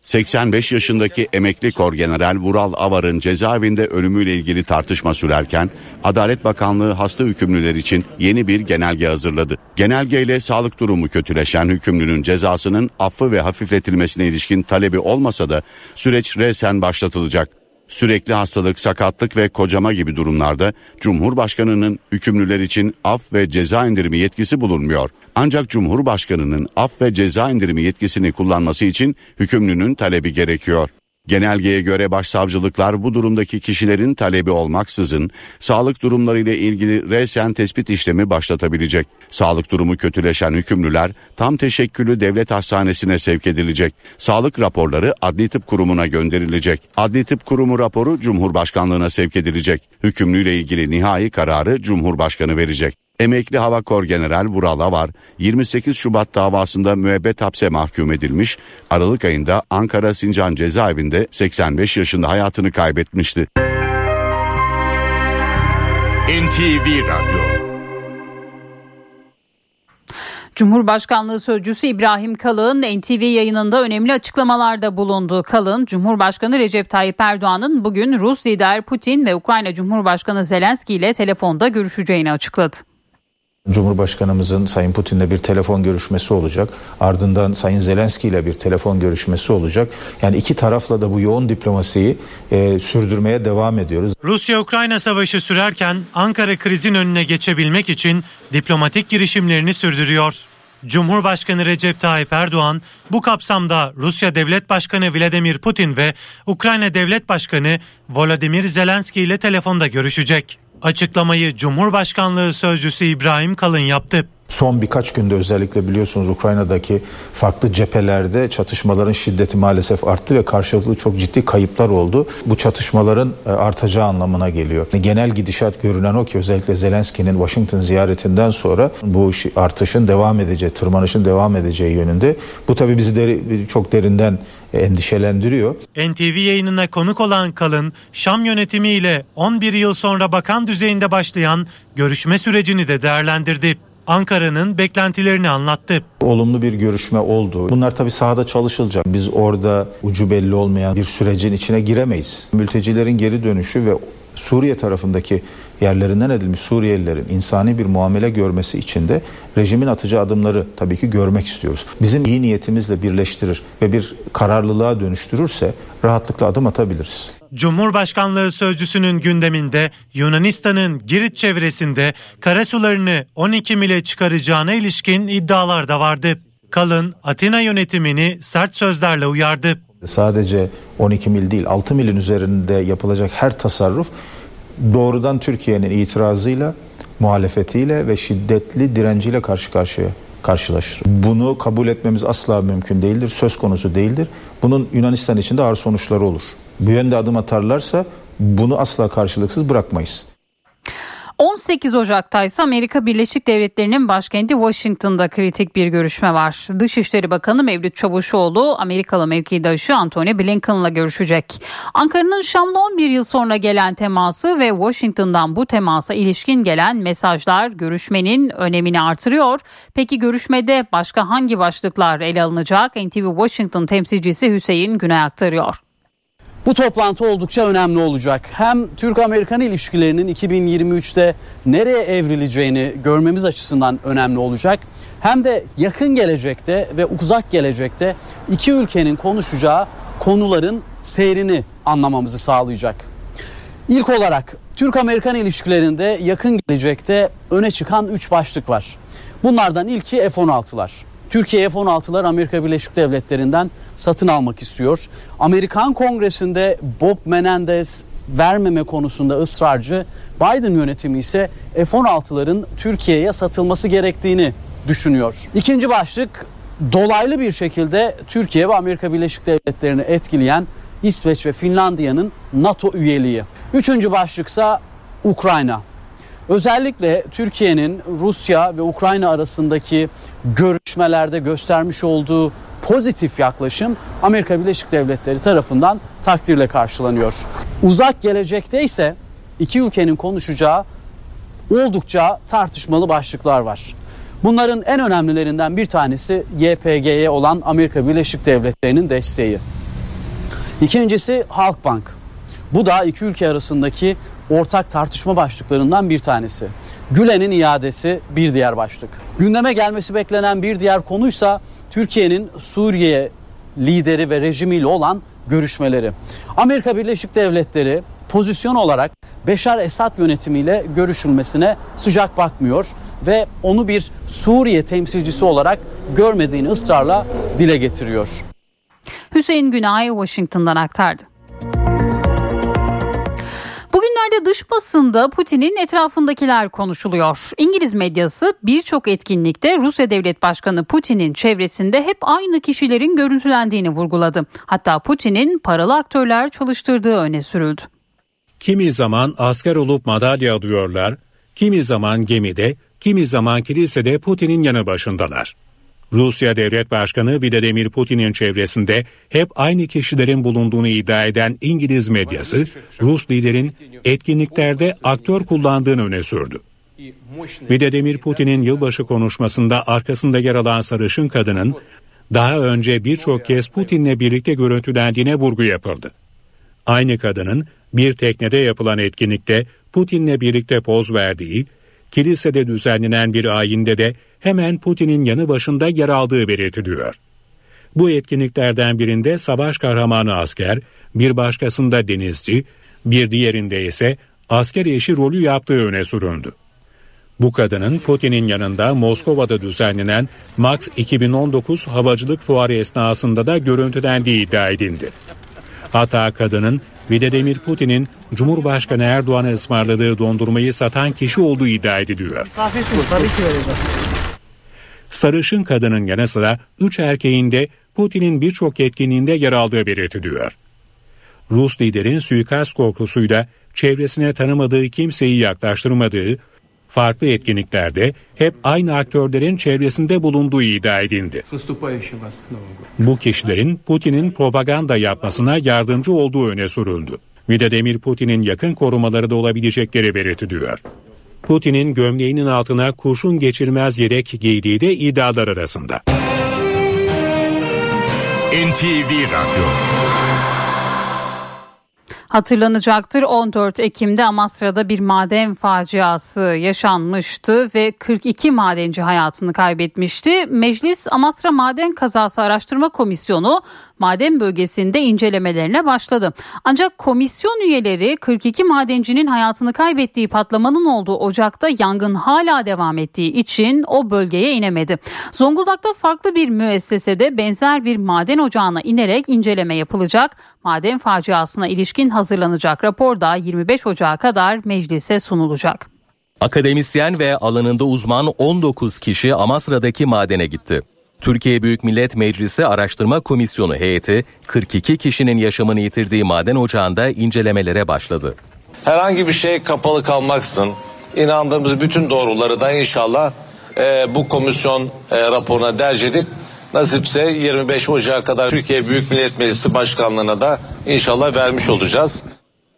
seksen beş yaşındaki emekli Korgeneral Vural Avar'ın cezaevinde ölümüyle ilgili tartışma sürerken Adalet Bakanlığı hasta hükümlüler için yeni bir genelge hazırladı. Genelgeyle sağlık durumu kötüleşen hükümlünün cezasının affı ve hafifletilmesine ilişkin talebi olmasa da süreç resen başlatılacak. Sürekli hastalık, sakatlık ve kocama gibi durumlarda Cumhurbaşkanı'nın hükümlüler için af ve ceza indirimi yetkisi bulunmuyor. Ancak Cumhurbaşkanı'nın af ve ceza indirimi yetkisini kullanması için hükümlünün talebi gerekiyor. Genelgeye göre başsavcılıklar bu durumdaki kişilerin talebi olmaksızın sağlık durumlarıyla ilgili resen tespit işlemi başlatabilecek. Sağlık durumu kötüleşen hükümlüler tam teşekküllü devlet hastanesine sevk edilecek. Sağlık raporları Adli Tıp Kurumu'na gönderilecek. Adli Tıp Kurumu raporu Cumhurbaşkanlığına sevk edilecek. Hükümlüyle ilgili nihai kararı Cumhurbaşkanı verecek. Emekli Hava Kor General Vural Avar yirmi sekiz Şubat davasında müebbet hapse mahkum edilmiş, Aralık ayında Ankara Sincan cezaevinde seksen beş yaşında hayatını kaybetmişti. N T V Radyo. Cumhurbaşkanlığı Sözcüsü İbrahim Kalın N T V yayınında önemli açıklamalarda bulundu. Kalın, Cumhurbaşkanı Recep Tayyip Erdoğan'ın bugün Rus lider Putin ve Ukrayna Cumhurbaşkanı Zelenski ile telefonda görüşeceğini açıkladı. Cumhurbaşkanımızın Sayın Putin'le bir telefon görüşmesi olacak. Ardından Sayın Zelenski ile bir telefon görüşmesi olacak. Yani iki tarafla da bu yoğun diplomasiyi e, sürdürmeye devam ediyoruz. Rusya-Ukrayna savaşı sürerken Ankara krizin önüne geçebilmek için diplomatik girişimlerini sürdürüyor. Cumhurbaşkanı Recep Tayyip Erdoğan bu kapsamda Rusya Devlet Başkanı Vladimir Putin ve Ukrayna Devlet Başkanı Volodymyr Zelenski ile telefonda görüşecek. Açıklamayı Cumhurbaşkanlığı Sözcüsü İbrahim Kalın yaptı. Son birkaç günde özellikle biliyorsunuz Ukrayna'daki farklı cephelerde çatışmaların şiddeti maalesef arttı ve karşılıklı çok ciddi kayıplar oldu. Bu çatışmaların artacağı anlamına geliyor. Genel gidişat görünen o ki özellikle Zelenski'nin Washington ziyaretinden sonra bu artışın devam edeceği, tırmanışın devam edeceği yönünde. Bu tabii bizi deri, çok derinden endişelendiriyor. N T V yayınına konuk olan Kalın, Şam yönetimiyle on bir yıl sonra bakan düzeyinde başlayan görüşme sürecini de değerlendirdi. Ankara'nın beklentilerini anlattı. Olumlu bir görüşme oldu. Bunlar tabii sahada çalışılacak. Biz orada ucu belli olmayan bir sürecin içine giremeyiz. Mültecilerin geri dönüşü ve Suriye tarafındaki yerlerinden edilmiş Suriyelilerin insani bir muamele görmesi için de rejimin atacağı adımları tabii ki görmek istiyoruz. Bizim iyi niyetimizle birleştirir ve bir kararlılığa dönüştürürse rahatlıkla adım atabiliriz. Cumhurbaşkanlığı Sözcüsü'nün gündeminde Yunanistan'ın Girit çevresinde karasularını on iki mile çıkaracağına ilişkin iddialar da vardı. Kalın, Atina yönetimini sert sözlerle uyardı. Sadece on iki mil değil altı milin üzerinde yapılacak her tasarruf doğrudan Türkiye'nin itirazıyla, muhalefetiyle ve şiddetli direnciyle karşı karşıya karşılaşır. Bunu kabul etmemiz asla mümkün değildir, söz konusu değildir. Bunun Yunanistan için de ağır sonuçları olur. Bu yönde adım atarlarsa bunu asla karşılıksız bırakmayız. on sekiz Ocak'ta ise Amerika Birleşik Devletleri'nin başkenti Washington'da kritik bir görüşme var. Dışişleri Bakanı Mevlüt Çavuşoğlu, Amerikalı mevkidaşı Antony Blinken'la görüşecek. Ankara'nın Şam'la on bir yıl sonra gelen teması ve Washington'dan bu temasa ilişkin gelen mesajlar görüşmenin önemini artırıyor. Peki görüşmede başka hangi başlıklar ele alınacak? N T V Washington temsilcisi Hüseyin Güney aktarıyor. Bu toplantı oldukça önemli olacak. Hem Türk-Amerikan ilişkilerinin iki bin yirmi üçte nereye evrileceğini görmemiz açısından önemli olacak. Hem de yakın gelecekte ve uzak gelecekte iki ülkenin konuşacağı konuların seyrini anlamamızı sağlayacak. İlk olarak Türk-Amerikan ilişkilerinde yakın gelecekte öne çıkan üç başlık var. Bunlardan ilki F on altılar. Türkiye F on altılar Amerika Birleşik Devletleri'nden satın almak istiyor. Amerikan Kongresi'nde Bob Menendez vermeme konusunda ısrarcı, Biden yönetimi ise F on altıların Türkiye'ye satılması gerektiğini düşünüyor. İkinci başlık dolaylı bir şekilde Türkiye ve Amerika Birleşik Devletleri'ni etkileyen İsveç ve Finlandiya'nın NATO üyeliği. Üçüncü başlıksa Ukrayna. Özellikle Türkiye'nin Rusya ve Ukrayna arasındaki görüşmelerde göstermiş olduğu pozitif yaklaşım Amerika Birleşik Devletleri tarafından takdirle karşılanıyor. Uzak gelecekte ise iki ülkenin konuşacağı oldukça tartışmalı başlıklar var. Bunların en önemlilerinden bir tanesi Y P G'ye olan Amerika Birleşik Devletleri'nin desteği. İkincisi Halkbank. Bu da iki ülke arasındaki ortak tartışma başlıklarından bir tanesi. Gülen'in iadesi bir diğer başlık. Gündeme gelmesi beklenen bir diğer konuysa Türkiye'nin Suriye lideri ve rejimiyle olan görüşmeleri. Amerika Birleşik Devletleri pozisyon olarak Beşar Esad yönetimiyle görüşülmesine sıcak bakmıyor ve onu bir Suriye temsilcisi olarak görmediğini ısrarla dile getiriyor. Hüseyin Günay Washington'dan aktardı. Bugünlerde dış basında Putin'in etrafındakiler konuşuluyor. İngiliz medyası birçok etkinlikte Rusya Devlet Başkanı Putin'in çevresinde hep aynı kişilerin görüntülendiğini vurguladı. Hatta Putin'in paralı aktörler çalıştırdığı öne sürüldü. Kimi zaman asker olup madalya alıyorlar, kimi zaman gemide, kimi zaman kilisede Putin'in yanı başındalar. Rusya Devlet Başkanı Vladimir Putin'in çevresinde hep aynı kişilerin bulunduğunu iddia eden İngiliz medyası, Rus liderin etkinliklerde aktör kullandığını öne sürdü. Vladimir Putin'in yılbaşı konuşmasında arkasında yer alan sarışın kadının, daha önce birçok kez Putin'le birlikte görüntülendiğine vurgu yapıldı. Aynı kadının bir teknede yapılan etkinlikte Putin'le birlikte poz verdiği, kilisede düzenlenen bir ayinde de hemen Putin'in yanı başında yer aldığı belirtiliyor. Bu etkinliklerden birinde savaş kahramanı asker, bir başkasında denizci, bir diğerinde ise asker eşi rolü yaptığı öne sürüldü. Bu kadının Putin'in yanında Moskova'da düzenlenen Max iki bin on dokuz havacılık fuarı esnasında da görüntülendiği iddia edildi. Hatta kadının Vladimir Putin'in Cumhurbaşkanı Erdoğan'a ısmarladığı dondurmayı satan kişi olduğu iddia ediliyor. Sarışın kadının yanı sıra üç erkeğin de Putin'in birçok etkinliğinde yer aldığı belirtiliyor. Rus liderin suikast korkusuyla çevresine tanımadığı kimseyi yaklaştırmadığı, farklı etkinliklerde hep aynı aktörlerin çevresinde bulunduğu iddia edildi. Bu kişilerin Putin'in propaganda yapmasına yardımcı olduğu öne sürüldü. Vladimir Putin'in yakın korumaları da olabilecekleri belirtiliyor. Putin'in gömleğinin altına kurşun geçirmez yelek giydiği de iddialar arasında. N T V Radyo. Hatırlanacaktır, on dört Ekim'de Amasra'da bir maden faciası yaşanmıştı ve kırk iki madenci hayatını kaybetmişti. Meclis Amasra Maden Kazası Araştırma Komisyonu maden bölgesinde incelemelerine başladı. Ancak komisyon üyeleri kırk iki madencinin hayatını kaybettiği patlamanın olduğu ocakta yangın hala devam ettiği için o bölgeye inemedi. Zonguldak'ta farklı bir müessesede benzer bir maden ocağına inerek inceleme yapılacak. Maden faciasına ilişkin hazırlanacak rapor da yirmi beş Ocağı kadar meclise sunulacak. Akademisyen ve alanında uzman on dokuz kişi Amasra'daki madene gitti. Türkiye Büyük Millet Meclisi Araştırma Komisyonu heyeti kırk iki kişinin yaşamını yitirdiği maden ocağında incelemelere başladı. Herhangi bir şey kapalı kalmaksızın inandığımız bütün doğruları da inşallah e, bu komisyon e, raporuna derc edip nasipse yirmi beş Ocağı kadar Türkiye Büyük Millet Meclisi Başkanlığı'na da inşallah vermiş olacağız.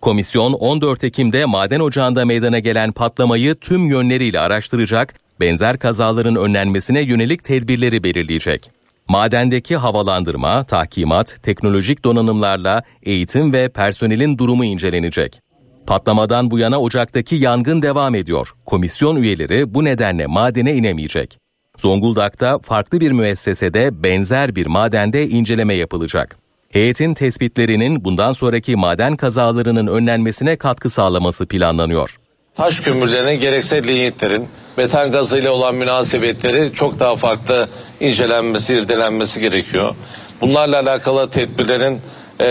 Komisyon on dört Ekim'de maden ocağında meydana gelen patlamayı tüm yönleriyle araştıracak, benzer kazaların önlenmesine yönelik tedbirleri belirleyecek. Madendeki havalandırma, tahkimat, teknolojik donanımlarla eğitim ve personelin durumu incelenecek. Patlamadan bu yana ocaktaki yangın devam ediyor. Komisyon üyeleri bu nedenle madene inemeyecek. Zonguldak'ta farklı bir müessesede benzer bir madende inceleme yapılacak. Heyetin tespitlerinin bundan sonraki maden kazalarının önlenmesine katkı sağlaması planlanıyor. Taş kömürlerinin gereksiz linyitlerin metan gazıyla olan münasebetleri çok daha farklı incelenmesi, irdelenmesi gerekiyor. Bunlarla alakalı tedbirlerin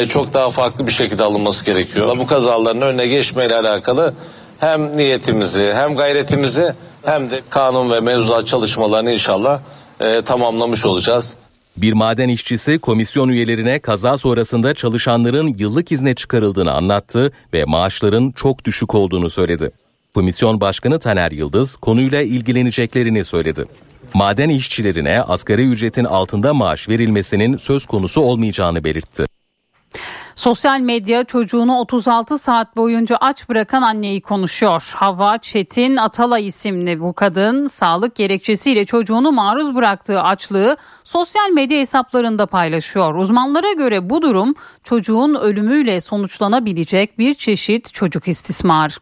çok daha farklı bir şekilde alınması gerekiyor. Bu kazaların önüne geçmeyle alakalı hem niyetimizi hem gayretimizi hem de kanun ve mevzuat çalışmalarını inşallah e, tamamlamış olacağız. Bir maden işçisi komisyon üyelerine kaza sonrasında çalışanların yıllık izne çıkarıldığını anlattı ve maaşların çok düşük olduğunu söyledi. Komisyon Başkanı Taner Yıldız konuyla ilgileneceklerini söyledi. Maden işçilerine asgari ücretin altında maaş verilmesinin söz konusu olmayacağını belirtti. Sosyal medya çocuğunu otuz altı saat boyunca aç bırakan anneyi konuşuyor. Havva Çetin Atalay isimli bu kadın sağlık gerekçesiyle çocuğunu maruz bıraktığı açlığı sosyal medya hesaplarında paylaşıyor. Uzmanlara göre bu durum çocuğun ölümüyle sonuçlanabilecek bir çeşit çocuk istismarı.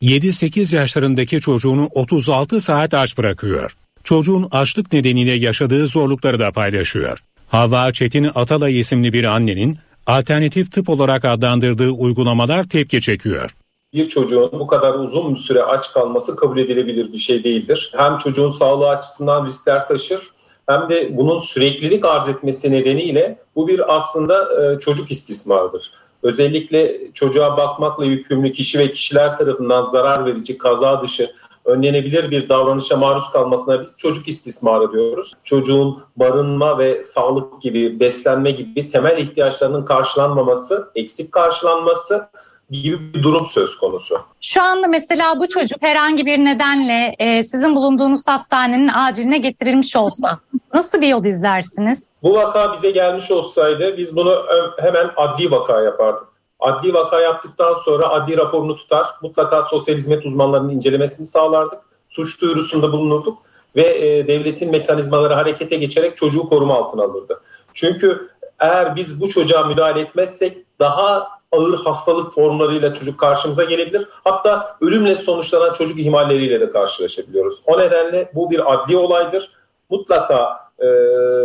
yedi sekiz yaşlarındaki çocuğunu otuz altı saat aç bırakıyor. Çocuğun açlık nedeniyle yaşadığı zorlukları da paylaşıyor. Havva Çetin Atalay isimli bir annenin alternatif tıp olarak adlandırdığı uygulamalar tepki çekiyor. Bir çocuğun bu kadar uzun bir süre aç kalması kabul edilebilir bir şey değildir. Hem çocuğun sağlığı açısından riskler taşır hem de bunun süreklilik arz etmesi nedeniyle bu bir aslında e, çocuk istismarıdır. Özellikle çocuğa bakmakla yükümlü kişi ve kişiler tarafından zarar verici, kaza dışı, önlenebilir bir davranışa maruz kalmasına biz çocuk istismarı diyoruz. Çocuğun barınma ve sağlık gibi, beslenme gibi temel ihtiyaçlarının karşılanmaması, eksik karşılanması gibi bir durum söz konusu. Şu anda mesela bu çocuk herhangi bir nedenle e, sizin bulunduğunuz hastanenin aciline getirilmiş olsa nasıl bir yol izlersiniz? Bu vaka bize gelmiş olsaydı biz bunu hemen adli vaka yapardık. Adli vaka yaptıktan sonra adli raporunu tutar, mutlaka sosyal hizmet uzmanlarının incelemesini sağlardık, suç duyurusunda bulunurduk ve e, devletin mekanizmaları harekete geçerek çocuğu koruma altına alırdı. Çünkü eğer biz bu çocuğa müdahale etmezsek daha ağır hastalık formlarıyla çocuk karşımıza gelebilir. Hatta ölümle sonuçlanan çocuk ihmalleriyle de karşılaşabiliyoruz. O nedenle bu bir adli olaydır. Mutlaka e,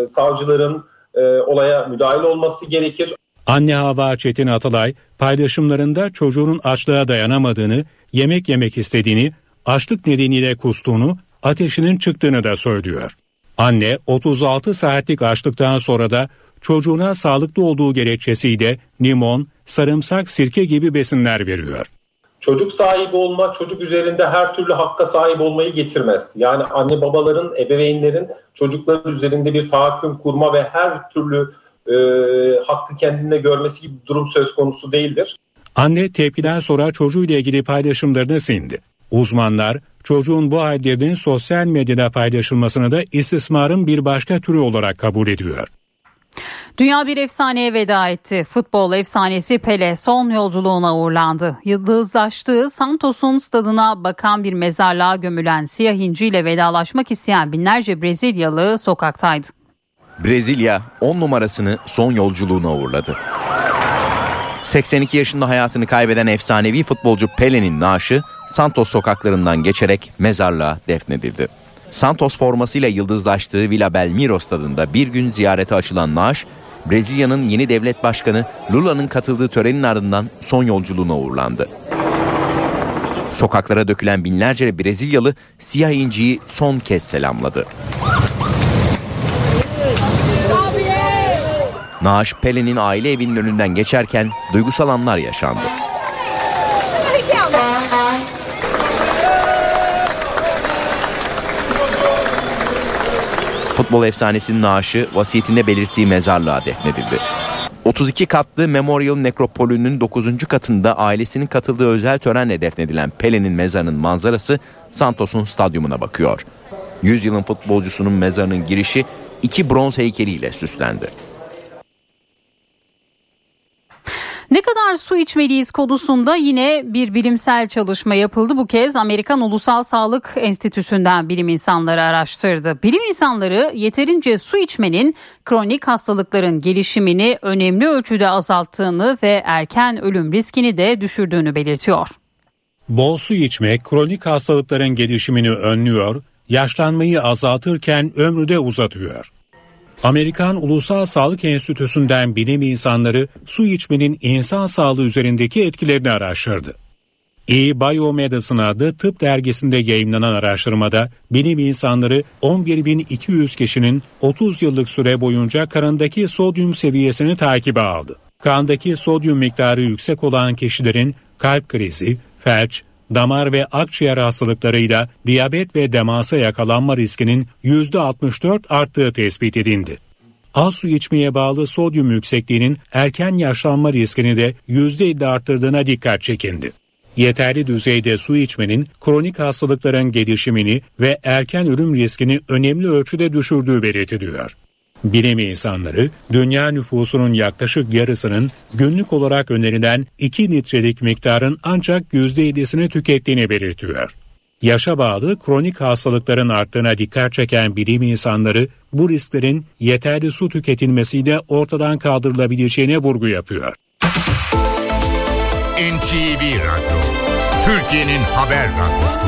savcıların e, olaya müdahil olması gerekir. Anne Hava Çetin Atalay paylaşımlarında çocuğunun açlığa dayanamadığını, yemek yemek istediğini, açlık nedeniyle kustuğunu, ateşinin çıktığını da söylüyor. Anne otuz altı saatlik açlıktan sonra da çocuğuna sağlıklı olduğu gerekçesiyle limon, sarımsak, sirke gibi besinler veriyor. Çocuk sahibi olma, çocuk üzerinde her türlü hakka sahip olmayı getirmez. Yani anne babaların, ebeveynlerin çocukları üzerinde bir tahakküm kurma ve her türlü E, hakkı kendinde görmesi gibi bir durum söz konusu değildir. Anne tepkiden sonra çocuğuyla ilgili paylaşımlarını sildi. Uzmanlar çocuğun bu hallerinin sosyal medyada paylaşılmasını da istismarın bir başka türü olarak kabul ediyor. Dünya bir efsaneye veda etti. Futbol efsanesi Pele son yolculuğuna uğurlandı. Yıldızlaştığı Santos'un stadına bakan bir mezarlığa gömülen siyah inciyle vedalaşmak isteyen binlerce Brezilyalı sokaktaydı. Brezilya on numarasını son yolculuğuna uğurladı. seksen iki yaşında hayatını kaybeden efsanevi futbolcu Pele'nin naaşı Santos sokaklarından geçerek mezarlığa defnedildi. Santos formasıyla yıldızlaştığı Vila Belmiro stadında bir gün ziyarete açılan naaş, Brezilya'nın yeni devlet başkanı Lula'nın katıldığı törenin ardından son yolculuğuna uğurlandı. Sokaklara dökülen binlerce Brezilyalı siyah inciyi son kez selamladı. Naaş Pele'nin aile evinin önünden geçerken duygusal anlar yaşandı. Futbol efsanesinin naaşı vasiyetinde belirttiği mezarlığa defnedildi. otuz iki katlı Memorial Nekropolü'nün dokuzuncu katında ailesinin katıldığı özel törenle defnedilen Pele'nin mezarının manzarası Santos'un stadyumuna bakıyor. yüzyılın futbolcusunun mezarının girişi iki bronz heykeliyle süslendi. Ne kadar su içmeliyiz konusunda yine bir bilimsel çalışma yapıldı. Bu kez Amerikan Ulusal Sağlık Enstitüsü'nden bilim insanları araştırdı. Bilim insanları yeterince su içmenin kronik hastalıkların gelişimini önemli ölçüde azalttığını ve erken ölüm riskini de düşürdüğünü belirtiyor. Bol su içmek kronik hastalıkların gelişimini önlüyor, yaşlanmayı azaltırken ömrü de uzatıyor. Amerikan Ulusal Sağlık Enstitüsü'nden bilim insanları su içmenin insan sağlığı üzerindeki etkilerini araştırdı. E-Biomedicine adlı tıp dergisinde yayımlanan araştırmada bilim insanları on bir bin iki yüz kişinin otuz yıllık süre boyunca kanındaki sodyum seviyesini takibe aldı. Kandaki sodyum miktarı yüksek olan kişilerin kalp krizi, felç, damar ve akciğer hastalıklarıyla diyabet ve demansa yakalanma riskinin yüzde altmış dört arttığı tespit edildi. Az su içmeye bağlı sodyum yüksekliğinin erken yaşlanma riskini de yüzde elli arttırdığına dikkat çekildi. Yeterli düzeyde su içmenin kronik hastalıkların gelişimini ve erken ölüm riskini önemli ölçüde düşürdüğü belirtiliyor. Bilim insanları dünya nüfusunun yaklaşık yarısının günlük olarak önerilen iki litrelik miktarın ancak yüzde yedisini tükettiğini belirtiyor. Yaşa bağlı kronik hastalıkların arttığına dikkat çeken bilim insanları bu risklerin yeterli su tüketilmesiyle ortadan kaldırılabileceğine vurgu yapıyor. N T V Radyo, Türkiye'nin haber radyosu.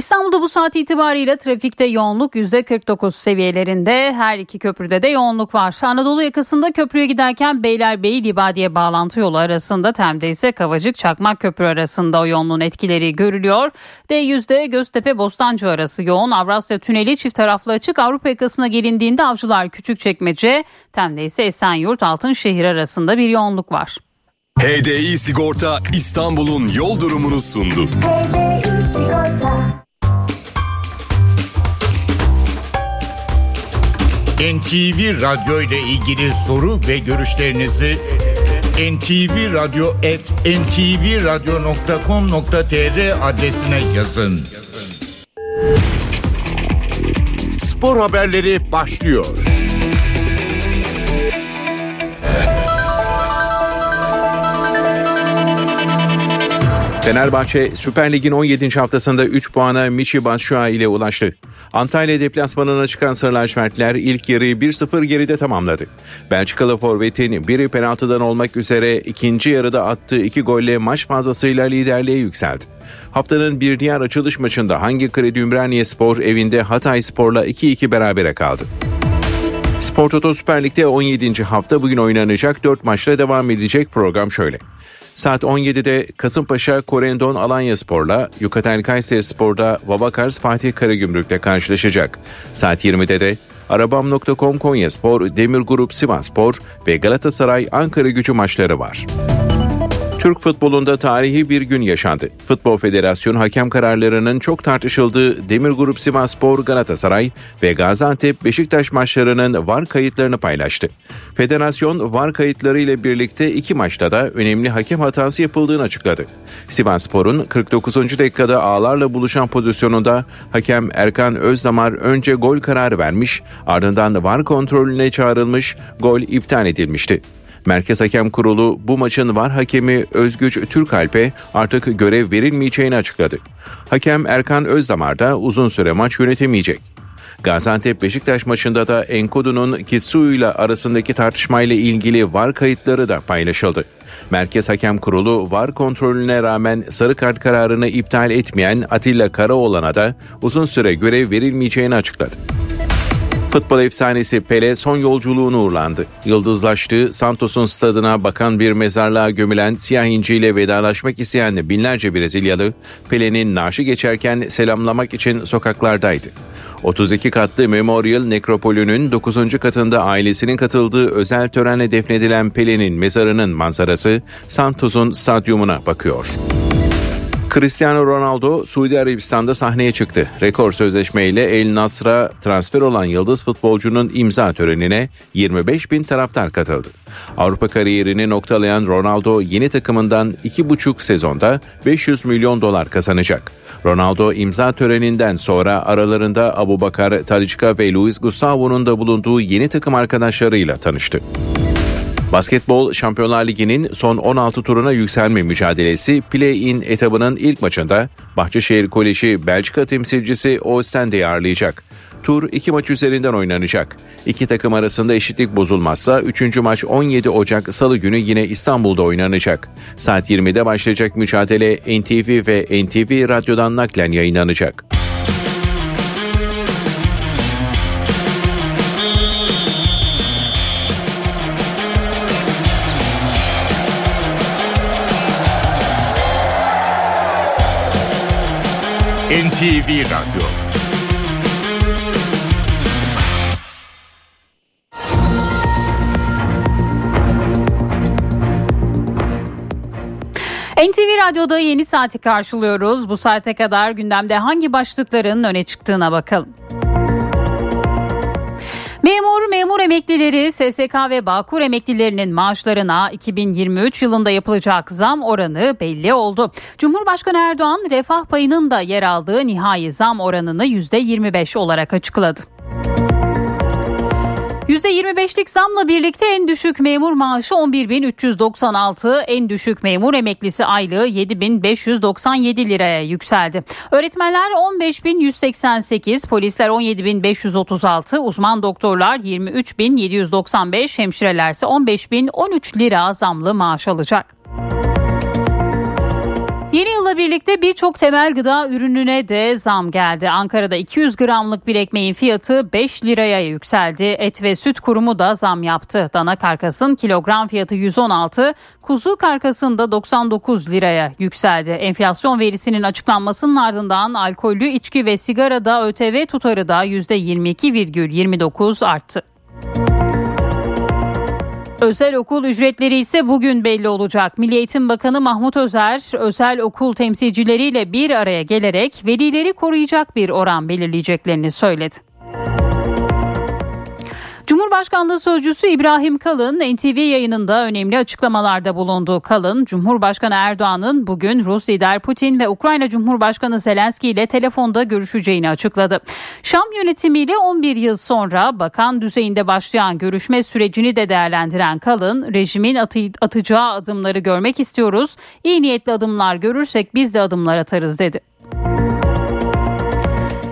İstanbul'da bu saat itibariyle trafikte yoğunluk yüzde kırk dokuz seviyelerinde. Her iki köprüde de yoğunluk var. Anadolu yakasında köprüye giderken Beylerbeyi-Libadiye bağlantı yolu arasında, Tem'de ise Kavacık-Çakmak köprü arasında o yoğunluğun etkileri görülüyor. D yüzde Göztepe-Bostancı arası yoğun. Avrasya Tüneli çift taraflı açık. Avrupa yakasına gelindiğinde Avcılar-Küçükçekmece, Tem'de ise Esenyurt-Altınşehir arasında bir yoğunluk var. H D İ Sigorta İstanbul'un yol durumunu sundu. H D İ Sigorta. N T V Radyo ile ilgili soru ve görüşlerinizi en ti vi radyo et en ti vi radyo nokta com nokta te er adresine yazın. Spor haberleri başlıyor. Fenerbahçe Süper Lig'in on yedinci haftasında üç puana Michy Batshuayi ile ulaştı. Antalya deplasmanına çıkan Sarı Lacivertler ilk yarıyı bir sıfır geride tamamladı. Belçikalı forvetin biri penaltıdan olmak üzere ikinci yarıda attığı iki golle maç fazlasıyla liderliğe yükseldi. Haftanın bir diğer açılış maçında Hangi Kredi Ümraniyespor evinde Hatayspor'la iki iki berabere kaldı. Spor Toto Süper Lig'de on yedinci hafta bugün oynanacak dört maçla devam edecek program şöyle. Saat on yedide Kasımpaşa Korendon Alanyaspor'la, Yukatel Kayserispor'da Babakars Fatih Karagümrük'le karşılaşacak. Saat yirmide de Arabam nokta com Konyaspor, Demir Grup Sivasspor ve Galatasaray Ankaragücü maçları var. Türk futbolunda tarihi bir gün yaşandı. Futbol Federasyonu hakem kararlarının çok tartışıldığı Demir Grup Sivasspor, Galatasaray ve Gaziantep Beşiktaş maçlarının V A R kayıtlarını paylaştı. Federasyon V A R kayıtları ile birlikte iki maçta da önemli hakem hatası yapıldığını açıkladı. Sivasspor'un kırk dokuzuncu dakikada ağlarla buluşan pozisyonunda hakem Erkan Özdamar önce gol kararı vermiş, ardından V A R kontrolüne çağrılmış, gol iptal edilmişti. Merkez Hakem Kurulu bu maçın V A R hakemi Özgüç Türkalp'e artık görev verilmeyeceğini açıkladı. Hakem Erkan Özdamar da uzun süre maç yönetemeyecek. Gaziantep Beşiktaş maçında da Enkodu'nun Kitsuyu ile arasındaki tartışmayla ilgili V A R kayıtları da paylaşıldı. Merkez Hakem Kurulu V A R kontrolüne rağmen sarı kart kararını iptal etmeyen Atilla Karaoğlan'a da uzun süre görev verilmeyeceğini açıkladı. Futbol efsanesi Pele son yolculuğunu uğurlandı. Yıldızlaştığı Santos'un stadına bakan bir mezarlığa gömülen siyah inciyle vedalaşmak isteyen binlerce Brezilyalı, Pele'nin naaşı geçerken selamlamak için sokaklardaydı. otuz iki katlı Memorial Nekropolü'nün dokuzuncu katında ailesinin katıldığı özel törenle defnedilen Pele'nin mezarının manzarası Santos'un stadyumuna bakıyor. Cristiano Ronaldo Suudi Arabistan'da sahneye çıktı. Rekor sözleşmeyle El Nasr'a transfer olan yıldız futbolcunun imza törenine yirmi beş bin taraftar katıldı. Avrupa kariyerini noktalayan Ronaldo yeni takımından iki buçuk sezonda beş yüz milyon dolar kazanacak. Ronaldo imza töreninden sonra aralarında Aboubakar Tadićka ve Luis Gustavo'nun da bulunduğu yeni takım arkadaşlarıyla tanıştı. Basketbol Şampiyonlar Ligi'nin son on altı turuna yükselme mücadelesi play-in etabının ilk maçında Bahçeşehir Koleji Belçika temsilcisi Oostende'yi ağırlayacak. Tur iki maç üzerinden oynanacak. İki takım arasında eşitlik bozulmazsa üçüncü maç on yedi Ocak Salı günü yine İstanbul'da oynanacak. Saat yirmide başlayacak mücadele N T V ve N T V Radyo'dan naklen yayınlanacak. N T V Radyo. N T V Radyo'da yeni saati karşılıyoruz. Bu saate kadar gündemde hangi başlıkların öne çıktığına bakalım. Memur, memur emeklileri, S S K ve Bağkur emeklilerinin maaşlarına iki bin yirmi üç yılında yapılacak zam oranı belli oldu. Cumhurbaşkanı Erdoğan, refah payının da yer aldığı nihai zam oranını yüzde yirmi beş olarak açıkladı. yüzde yirmi beşlik zamla birlikte en düşük memur maaşı on bir bin üç yüz doksan altı, en düşük memur emeklisi aylığı yedi bin beş yüz doksan yedi liraya yükseldi. Öğretmenler on beş bin yüz seksen sekiz, polisler on yedi bin beş yüz otuz altı, uzman doktorlar yirmi üç bin yedi yüz doksan beş, hemşirelerse on beş bin on üç lira zamlı maaş alacak. Yeni yılla birlikte birçok temel gıda ürününe de zam geldi. Ankara'da iki yüz gramlık bir ekmeğin fiyatı beş liraya yükseldi. Et ve Süt Kurumu da zam yaptı. Dana karkasın kilogram fiyatı yüz on altı, kuzu karkasın da doksan dokuz liraya yükseldi. Enflasyon verisinin açıklanmasının ardından alkollü içki ve sigarada ÖTV tutarı da yüzde yirmi iki virgül yirmi dokuz arttı. Özel okul ücretleri ise bugün belli olacak. Milli Eğitim Bakanı Mahmut Özer, özel okul temsilcileriyle bir araya gelerek velileri koruyacak bir oran belirleyeceklerini söyledi. Cumhurbaşkanlığı Sözcüsü İbrahim Kalın N T V yayınında önemli açıklamalarda bulundu. Kalın, Cumhurbaşkanı Erdoğan'ın bugün Rus lider Putin ve Ukrayna Cumhurbaşkanı Zelenski ile telefonda görüşeceğini açıkladı. Şam yönetimiyle on bir yıl sonra bakan düzeyinde başlayan görüşme sürecini de değerlendiren Kalın, rejimin atı- atacağı adımları görmek istiyoruz. İyi niyetli adımlar görürsek biz de adımlar atarız dedi.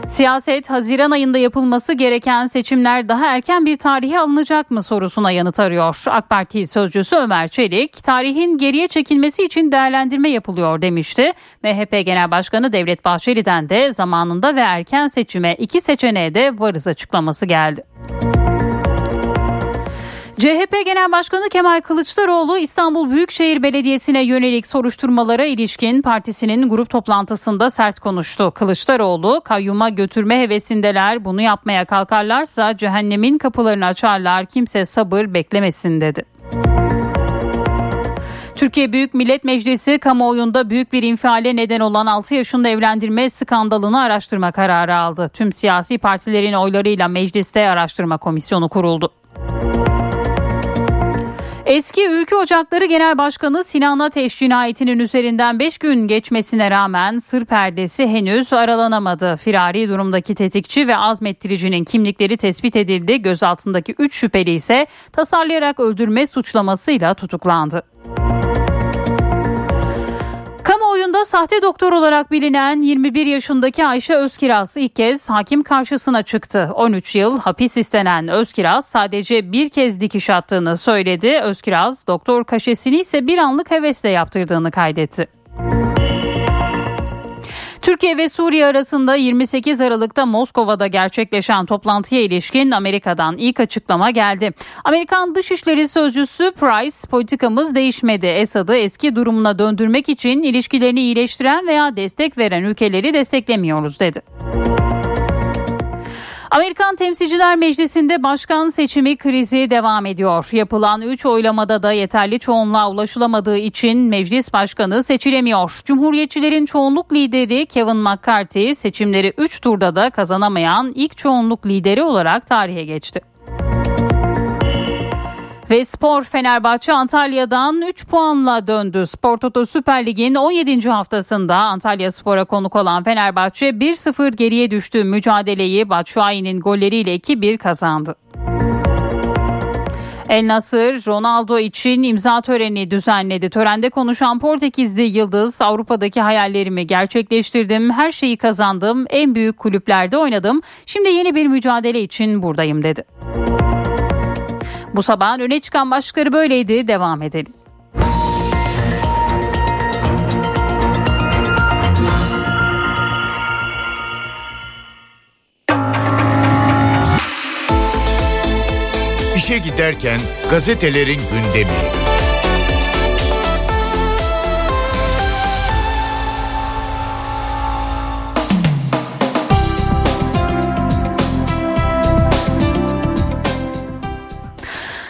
Siyaset, Haziran ayında yapılması gereken seçimler daha erken bir tarihe alınacak mı sorusuna yanıt arıyor. AK Parti sözcüsü Ömer Çelik, tarihin geriye çekilmesi için değerlendirme yapılıyor demişti. M H P Genel Başkanı Devlet Bahçeli'den de zamanında ve erken seçime iki seçeneğe de varız açıklaması geldi. C H P Genel Başkanı Kemal Kılıçdaroğlu İstanbul Büyükşehir Belediyesi'ne yönelik soruşturmalara ilişkin partisinin grup toplantısında sert konuştu. Kılıçdaroğlu, kayyuma götürme hevesindeler, bunu yapmaya kalkarlarsa cehennemin kapılarını açarlar, kimse sabır beklemesin dedi. Türkiye Büyük Millet Meclisi kamuoyunda büyük bir infiale neden olan altı yaşında evlendirme skandalını araştırma kararı aldı. Tüm siyasi partilerin oylarıyla mecliste araştırma komisyonu kuruldu. Eski Ülkü Ocakları Genel Başkanı Sinan Ateş cinayetinin üzerinden beş gün geçmesine rağmen sır perdesi henüz aralanamadı. Firari durumdaki tetikçi ve azmettiricinin kimlikleri tespit edildi. Gözaltındaki üç şüpheli ise tasarlayarak öldürme suçlamasıyla tutuklandı. Kamuoyunda sahte doktor olarak bilinen yirmi bir yaşındaki Ayşe Özkiraz ilk kez hakim karşısına çıktı. on üç yıl hapis istenen Özkiraz sadece bir kez dikiş attığını söyledi. Özkiraz doktor kaşesini ise bir anlık hevesle yaptırdığını kaydetti. Türkiye ve Suriye arasında yirmi sekiz Aralık'ta Moskova'da gerçekleşen toplantıya ilişkin Amerika'dan ilk açıklama geldi. Amerikan Dışişleri Sözcüsü Price, politikamız değişmedi. Esad'ı eski durumuna döndürmek için ilişkilerini iyileştiren veya destek veren ülkeleri desteklemiyoruz dedi. Amerikan Temsilciler Meclisi'nde başkan seçimi krizi devam ediyor. Yapılan üç oylamada da yeterli çoğunluğa ulaşılamadığı için meclis başkanı seçilemiyor. Cumhuriyetçilerin çoğunluk lideri Kevin McCarthy seçimleri üç turda da kazanamayan ilk çoğunluk lideri olarak tarihe geçti. Ve spor, Fenerbahçe Antalya'dan üç puanla döndü. Spor Toto Süper Lig'in on yedinci haftasında Antalyaspor'a konuk olan Fenerbahçe bir sıfır geriye düştü. Mücadeleyi Batshuayi'nin golleriyle iki bir kazandı. El Nassr, Ronaldo için imza töreni düzenledi. Törende konuşan Portekizli yıldız, Avrupa'daki hayallerimi gerçekleştirdim, her şeyi kazandım, en büyük kulüplerde oynadım, şimdi yeni bir mücadele için buradayım dedi. Bu sabahın öne çıkan başlıkları böyleydi. Devam edelim. İşe giderken gazetelerin gündemi.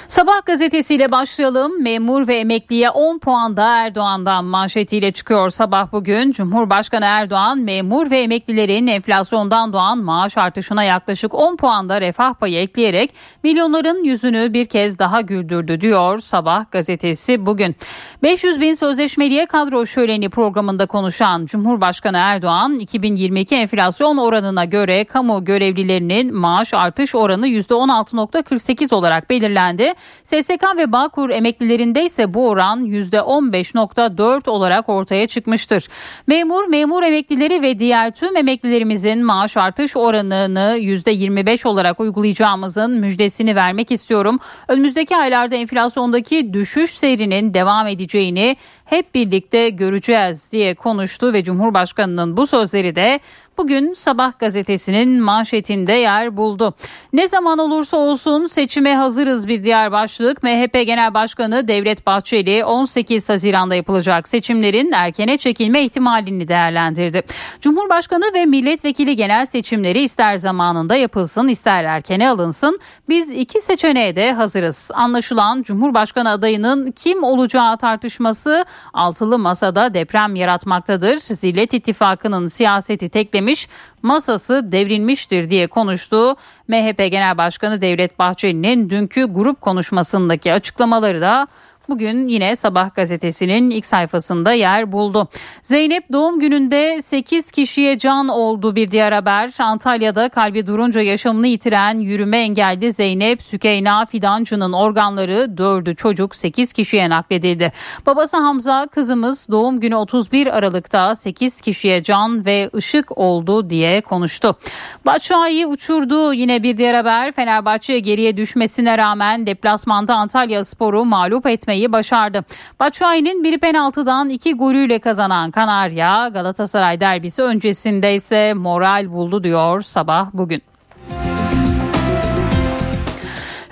Sabah gazetesiyle başlayalım. Memur ve emekliye on puan da Erdoğan'dan manşetiyle çıkıyor sabah bugün. Cumhurbaşkanı Erdoğan, memur ve emeklilerin enflasyondan doğan maaş artışına yaklaşık on puan da refah payı ekleyerek milyonların yüzünü bir kez daha güldürdü diyor sabah gazetesi bugün. beş yüz bin sözleşmeliye kadro şöleni programında konuşan Cumhurbaşkanı Erdoğan, iki bin yirmi iki enflasyon oranına göre kamu görevlilerinin maaş artış oranı yüzde on altı virgül kırk sekiz olarak belirlendi. S S K ve Bağkur emeklilerinde ise bu oran yüzde on beş virgül dört olarak ortaya çıkmıştır. Memur, memur emeklileri ve diğer tüm emeklilerimizin maaş artış oranını yüzde yirmi beş olarak uygulayacağımızın müjdesini vermek istiyorum. Önümüzdeki aylarda enflasyondaki düşüş seyrinin devam edeceğini hep birlikte göreceğiz diye konuştu ve Cumhurbaşkanı'nın bu sözleri de bugün Sabah gazetesinin manşetinde yer buldu. Ne zaman olursa olsun seçime hazırız bir diğer başlık. M H P Genel Başkanı Devlet Bahçeli on sekiz Haziran'da yapılacak seçimlerin erkene çekilme ihtimalini değerlendirdi. Cumhurbaşkanı ve milletvekili genel seçimleri ister zamanında yapılsın ister erkene alınsın. Biz iki seçeneğe de hazırız. Anlaşılan Cumhurbaşkanı adayının kim olacağı tartışması altılı masada deprem yaratmaktadır. Zillet ittifakının siyaseti teklemiş, masası devrilmiştir diye konuştu. M H P Genel Başkanı Devlet Bahçeli'nin dünkü grup konuşmasındaki açıklamaları da bugün yine Sabah gazetesinin ilk sayfasında yer buldu. Zeynep doğum gününde sekiz kişiye can oldu bir diğer haber. Antalya'da kalbi durunca yaşamını yitiren yürüme engelli Zeynep Sükeyna Fidancı'nın organları dördü çocuk sekiz kişiye nakledildi. Babası Hamza, kızımız doğum günü otuz bir Aralık'ta sekiz kişiye can ve ışık oldu diye konuştu. Başakşehir'i uçurdu yine bir diğer haber. Fenerbahçe geriye düşmesine rağmen deplasmanda Antalyaspor'u mağlup etmeyi başardı. Başakşehir'in bir penaltıdan iki golüyle kazanan Kanarya Galatasaray derbisi öncesinde ise moral buldu diyor Sabah bugün.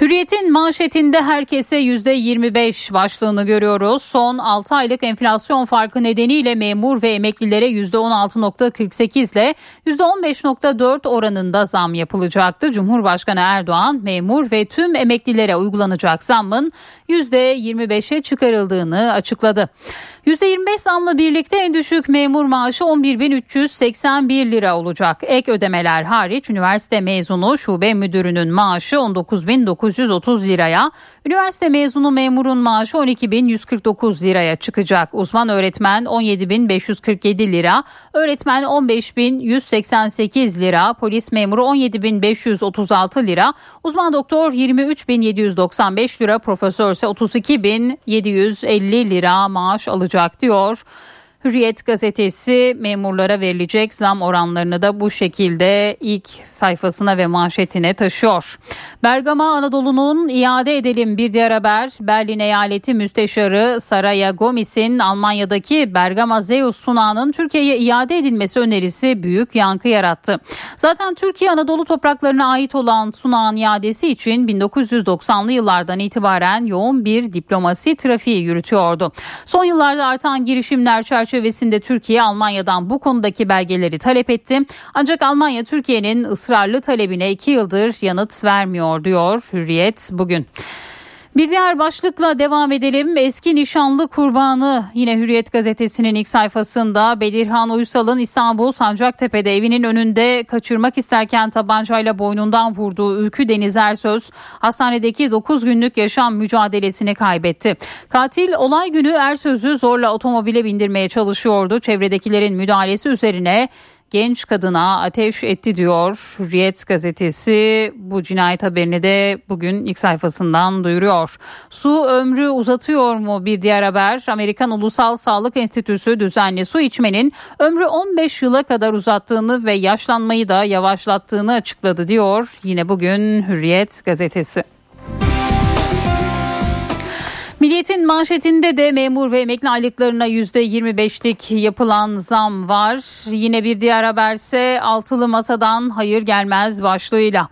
Hürriyet'in manşetinde herkese yüzde yirmi beş başlığını görüyoruz. Son altı aylık enflasyon farkı nedeniyle memur ve emeklilere yüzde on altı virgül kırk sekiz ile yüzde on beş virgül dört oranında zam yapılacaktı. Cumhurbaşkanı Erdoğan memur ve tüm emeklilere uygulanacak zammın yüzde yirmi beşe çıkarıldığını açıkladı. yüzde yirmi beş zamla birlikte en düşük memur maaşı on bir bin üç yüz seksen bir lira olacak. Ek ödemeler hariç üniversite mezunu şube müdürünün maaşı on dokuz bin dokuz yüz otuz liraya, üniversite mezunu memurun maaşı on iki bin yüz kırk dokuz liraya çıkacak. Uzman öğretmen on yedi bin beş yüz kırk yedi lira, öğretmen on beş bin yüz seksen sekiz lira, polis memuru on yedi bin beş yüz otuz altı lira, uzman doktor yirmi üç bin yedi yüz doksan beş lira, profesör ise otuz iki bin yedi yüz elli lira maaş alacak diyor. Hürriyet gazetesi memurlara verilecek zam oranlarını da bu şekilde ilk sayfasına ve manşetine taşıyor. Bergama Anadolu'nun iade edelim bir diğer haber. Berlin Eyaleti Müsteşarı Saraya Gomis'in Almanya'daki Bergama Zeus sunağının Türkiye'ye iade edilmesi önerisi büyük yankı yarattı. Zaten Türkiye Anadolu topraklarına ait olan sunağın iadesi için bin dokuz yüz doksanlı yıllardan itibaren yoğun bir diplomasi trafiği yürütüyordu. Son yıllarda artan girişimler çerçevesinde çerçevesinde Türkiye Almanya'dan bu konudaki belgeleri talep etti. Ancak Almanya Türkiye'nin ısrarlı talebine iki yıldır yanıt vermiyor diyor Hürriyet bugün. Bir diğer başlıkla devam edelim. Eski nişanlı kurbanı yine Hürriyet gazetesinin ilk sayfasında. Bedirhan Uysal'ın İstanbul Sancaktepe'de evinin önünde kaçırmak isterken tabancayla boynundan vurduğu Ülkü Deniz Ersöz hastanedeki dokuz günlük yaşam mücadelesini kaybetti. Katil olay günü Ersöz'ü zorla otomobile bindirmeye çalışıyordu. Çevredekilerin müdahalesi üzerine genç kadına ateş etti diyor Hürriyet gazetesi. Bu cinayet haberini de bugün ilk sayfasından duyuruyor. Su ömrü uzatıyor mu bir diğer haber. Amerikan Ulusal Sağlık Enstitüsü düzenli su içmenin ömrü on beş yıla kadar uzattığını ve yaşlanmayı da yavaşlattığını açıkladı diyor yine bugün Hürriyet gazetesi. Milliyet'in manşetinde de memur ve emekli aylıklarına yüzde yirmi beşlik yapılan zam var. Yine bir diğer haberse altılı masadan hayır gelmez başlığıyla.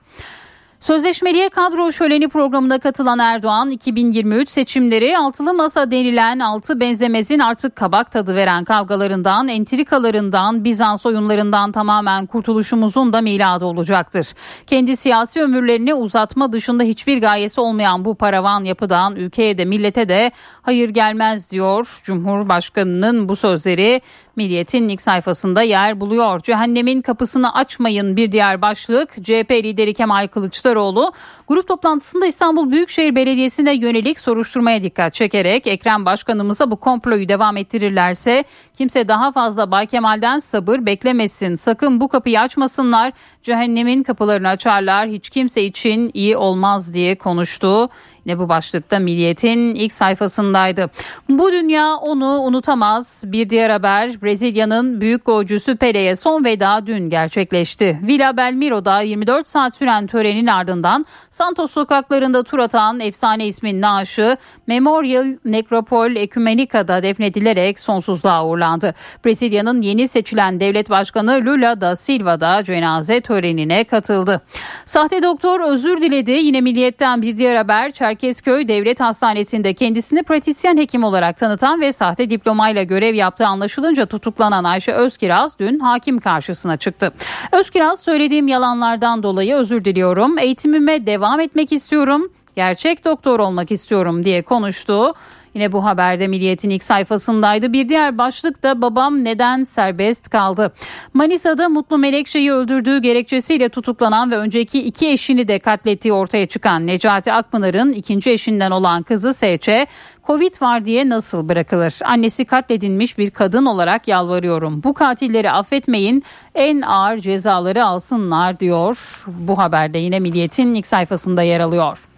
Sözleşmeliye kadro şöleni programına katılan Erdoğan iki bin yirmi üç seçimleri altılı masa denilen altı benzemezin artık kabak tadı veren kavgalarından, entrikalarından, Bizans oyunlarından tamamen kurtuluşumuzun da miladı olacaktır. Kendi siyasi ömürlerini uzatma dışında hiçbir gayesi olmayan bu paravan yapıdan ülkeye de millete de hayır gelmez diyor. Cumhurbaşkanının bu sözleri Milliyet'in ilk sayfasında yer buluyor. Cehennemin kapısını açmayın bir diğer başlık. C H P lideri Kemal Kılıçdaroğlu grup toplantısında İstanbul Büyükşehir Belediyesi'ne yönelik soruşturmaya dikkat çekerek Ekrem Başkanımıza bu komployu devam ettirirlerse kimse daha fazla Bay Kemal'den sabır beklemesin. Sakın bu kapıyı açmasınlar. Cehennemin kapılarını açarlar. Hiç kimse için iyi olmaz diye konuştu. Ne bu başlıkta Milliyet'in ilk sayfasındaydı. Bu dünya onu unutamaz. Bir diğer haber, Brezilya'nın büyük golcüsü Pele'ye son veda dün gerçekleşti. Villa Belmiro'da yirmi dört saat süren törenin ardından Santos sokaklarında tur atan efsane ismin naaşı Memorial Necropol Ecumenica'da defnedilerek sonsuzluğa uğurlandı. Brezilya'nın yeni seçilen devlet başkanı Lula da Silva da cenaze törenine katıldı. Sahte doktor özür diledi. Yine Milliyet'ten bir diğer haber, Çerkezköy Devlet Hastanesi'nde kendisini pratisyen hekim olarak tanıtan ve sahte diplomayla görev yaptığı anlaşılınca tutuklanan Ayşe Özkiraz dün hakim karşısına çıktı. Özkiraz, söylediğim yalanlardan dolayı özür diliyorum, eğitimime devam etmek istiyorum, gerçek doktor olmak istiyorum diye konuştu. Yine bu haberde Milliyet'in ilk sayfasındaydı. Bir diğer başlık da babam neden serbest kaldı? Manisa'da Mutlu Melekşe'yi öldürdüğü gerekçesiyle tutuklanan ve önceki iki eşini de katlettiği ortaya çıkan Necati Akpınar'ın ikinci eşinden olan kızı Seçe, Covid var diye nasıl bırakılır? Annesi katledilmiş bir kadın olarak yalvarıyorum. Bu katilleri affetmeyin, en ağır cezaları alsınlar diyor. Bu haberde yine Milliyet'in ilk sayfasında yer alıyor.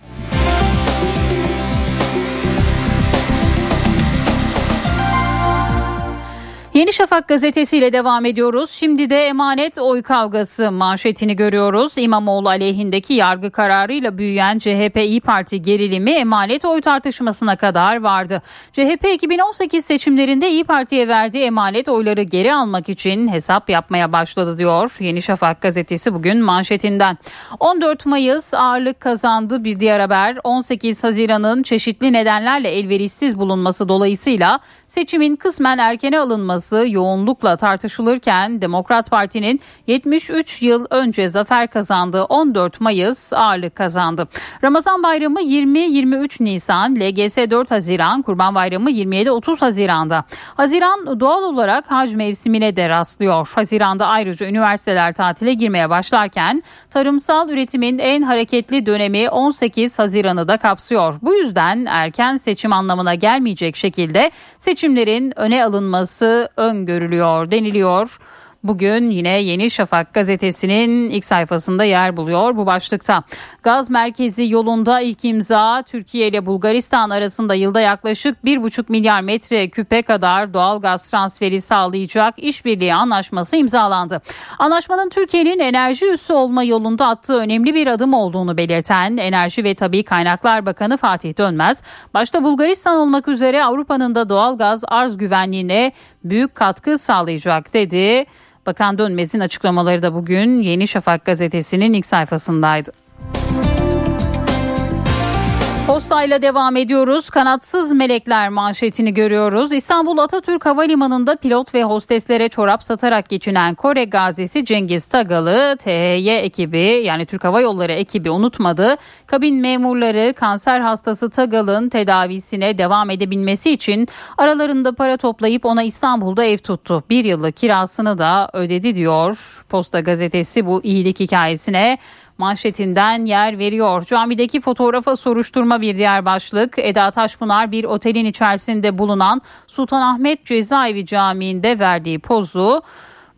Yeni Şafak gazetesiyle devam ediyoruz. Şimdi de emanet oy kavgası manşetini görüyoruz. İmamoğlu aleyhindeki yargı kararıyla büyüyen C H P-İYİ Parti gerilimi emanet oy tartışmasına kadar vardı. C H P iki bin on sekiz seçimlerinde İYİ Parti'ye verdiği emanet oyları geri almak için hesap yapmaya başladı diyor Yeni Şafak gazetesi bugün manşetinden. on dört Mayıs ağırlık kazandı bir diğer haber. on sekiz Haziran'ın çeşitli nedenlerle elverişsiz bulunması dolayısıyla seçimin kısmen erkene alınması yoğunlukla tartışılırken Demokrat Parti'nin yetmiş üç yıl önce zafer kazandığı on dört Mayıs ağırlık kazandı. Ramazan Bayramı yirmi yirmi üç Nisan, L G S dört Haziran, Kurban Bayramı yirmi yedi otuz Haziran'da. Haziran doğal olarak hac mevsimine de rastlıyor. Haziran'da ayrıca üniversiteler tatile girmeye başlarken tarımsal üretimin en hareketli dönemi on sekiz Haziran'ı da kapsıyor. Bu yüzden erken seçim anlamına gelmeyecek şekilde seçimlerin öne alınması öngörülüyor deniliyor. Bugün yine Yeni Şafak gazetesinin ilk sayfasında yer buluyor bu başlıkta. Gaz merkezi yolunda ilk imza, Türkiye ile Bulgaristan arasında yılda yaklaşık bir buçuk milyar metre küpe kadar doğal gaz transferi sağlayacak işbirliği anlaşması imzalandı. Anlaşmanın Türkiye'nin enerji üssü olma yolunda attığı önemli bir adım olduğunu belirten Enerji ve Tabii Kaynaklar Bakanı Fatih Dönmez, başta Bulgaristan olmak üzere Avrupa'nın da doğal gaz arz güvenliğine büyük katkı sağlayacak dedi. Bakan Dönmez'in açıklamaları da bugün Yeni Şafak gazetesinin ilk sayfasındaydı. Postayla devam ediyoruz. Kanatsız melekler manşetini görüyoruz. İstanbul Atatürk Havalimanı'nda pilot ve hosteslere çorap satarak geçinen Kore gazisi Cengiz Tagalı, T H Y ekibi yani Türk Hava Yolları ekibi unutmadı. Kabin memurları kanser hastası Tagal'ın tedavisine devam edebilmesi için aralarında para toplayıp ona İstanbul'da ev tuttu. Bir yıllık kirasını da ödedi diyor. Posta gazetesi bu iyilik hikayesine manşetinden yer veriyor. Camideki fotoğrafa soruşturma bir diğer başlık. Eda Taşpınar bir otelin içerisinde bulunan Sultanahmet Cezaevi Camii'nde verdiği pozu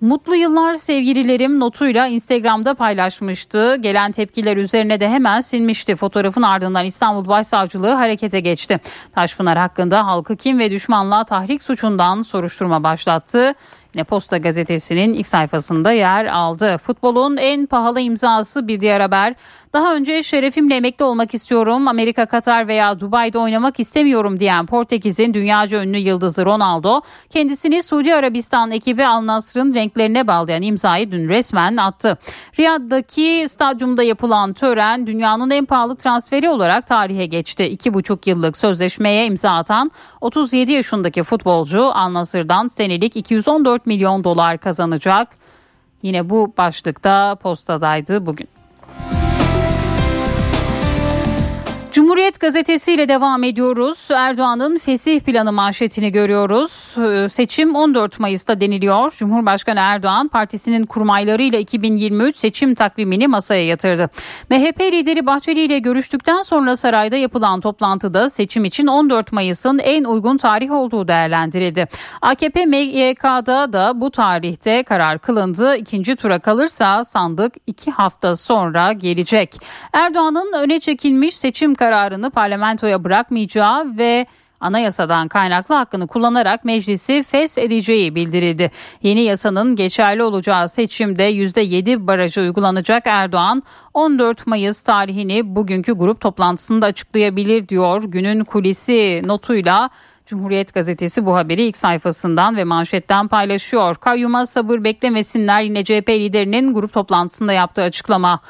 "Mutlu yıllar sevgililerim" notuyla Instagram'da paylaşmıştı. Gelen tepkiler üzerine de hemen silmişti. Fotoğrafın ardından İstanbul Başsavcılığı harekete geçti. Taşpınar hakkında halkı kin ve düşmanlığa tahrik suçundan soruşturma başlattı. Yine Posta gazetesinin ilk sayfasında yer aldı. Futbolun en pahalı imzası bir diğer haber. Daha önce şerefimle emekli olmak istiyorum, Amerika, Katar veya Dubai'de oynamak istemiyorum diyen Portekiz'in dünyaca ünlü yıldızı Ronaldo, kendisini Suudi Arabistan ekibi Al Nassr'ın renklerine bağlayan imzayı dün resmen attı. Riyad'daki stadyumda yapılan tören dünyanın en pahalı transferi olarak tarihe geçti. iki buçuk yıllık sözleşmeye imza atan otuz yedi yaşındaki futbolcu Al Nassr'dan senelik iki yüz on dört milyon dolar kazanacak. Yine bu başlıkta postadaydı bugün. Cumhuriyet gazetesiyle devam ediyoruz. Erdoğan'ın fesih planı manşetini görüyoruz. Seçim on dört Mayıs'ta deniliyor. Cumhurbaşkanı Erdoğan partisinin kurmaylarıyla iki bin yirmi üç seçim takvimini masaya yatırdı. M H P lideri Bahçeli ile görüştükten sonra sarayda yapılan toplantıda seçim için on dört Mayıs'ın en uygun tarih olduğu değerlendirildi. A K P M Y K'da da bu tarihte karar kılındı. İkinci tura kalırsa sandık iki hafta sonra gelecek. Erdoğan'ın öne çekilmiş seçim kararı kararını parlamentoya bırakmayacağı ve anayasadan kaynaklı hakkını kullanarak meclisi feshedeceği bildirildi. Yeni yasanın geçerli olacağı seçimde yüzde yedi barajı uygulanacak. Erdoğan on dört Mayıs tarihini bugünkü grup toplantısında açıklayabilir diyor. Günün kulisi notuyla Cumhuriyet Gazetesi bu haberi ilk sayfasından ve manşetten paylaşıyor. Kayyuma sabır beklemesinler, yine C H P liderinin grup toplantısında yaptığı açıklama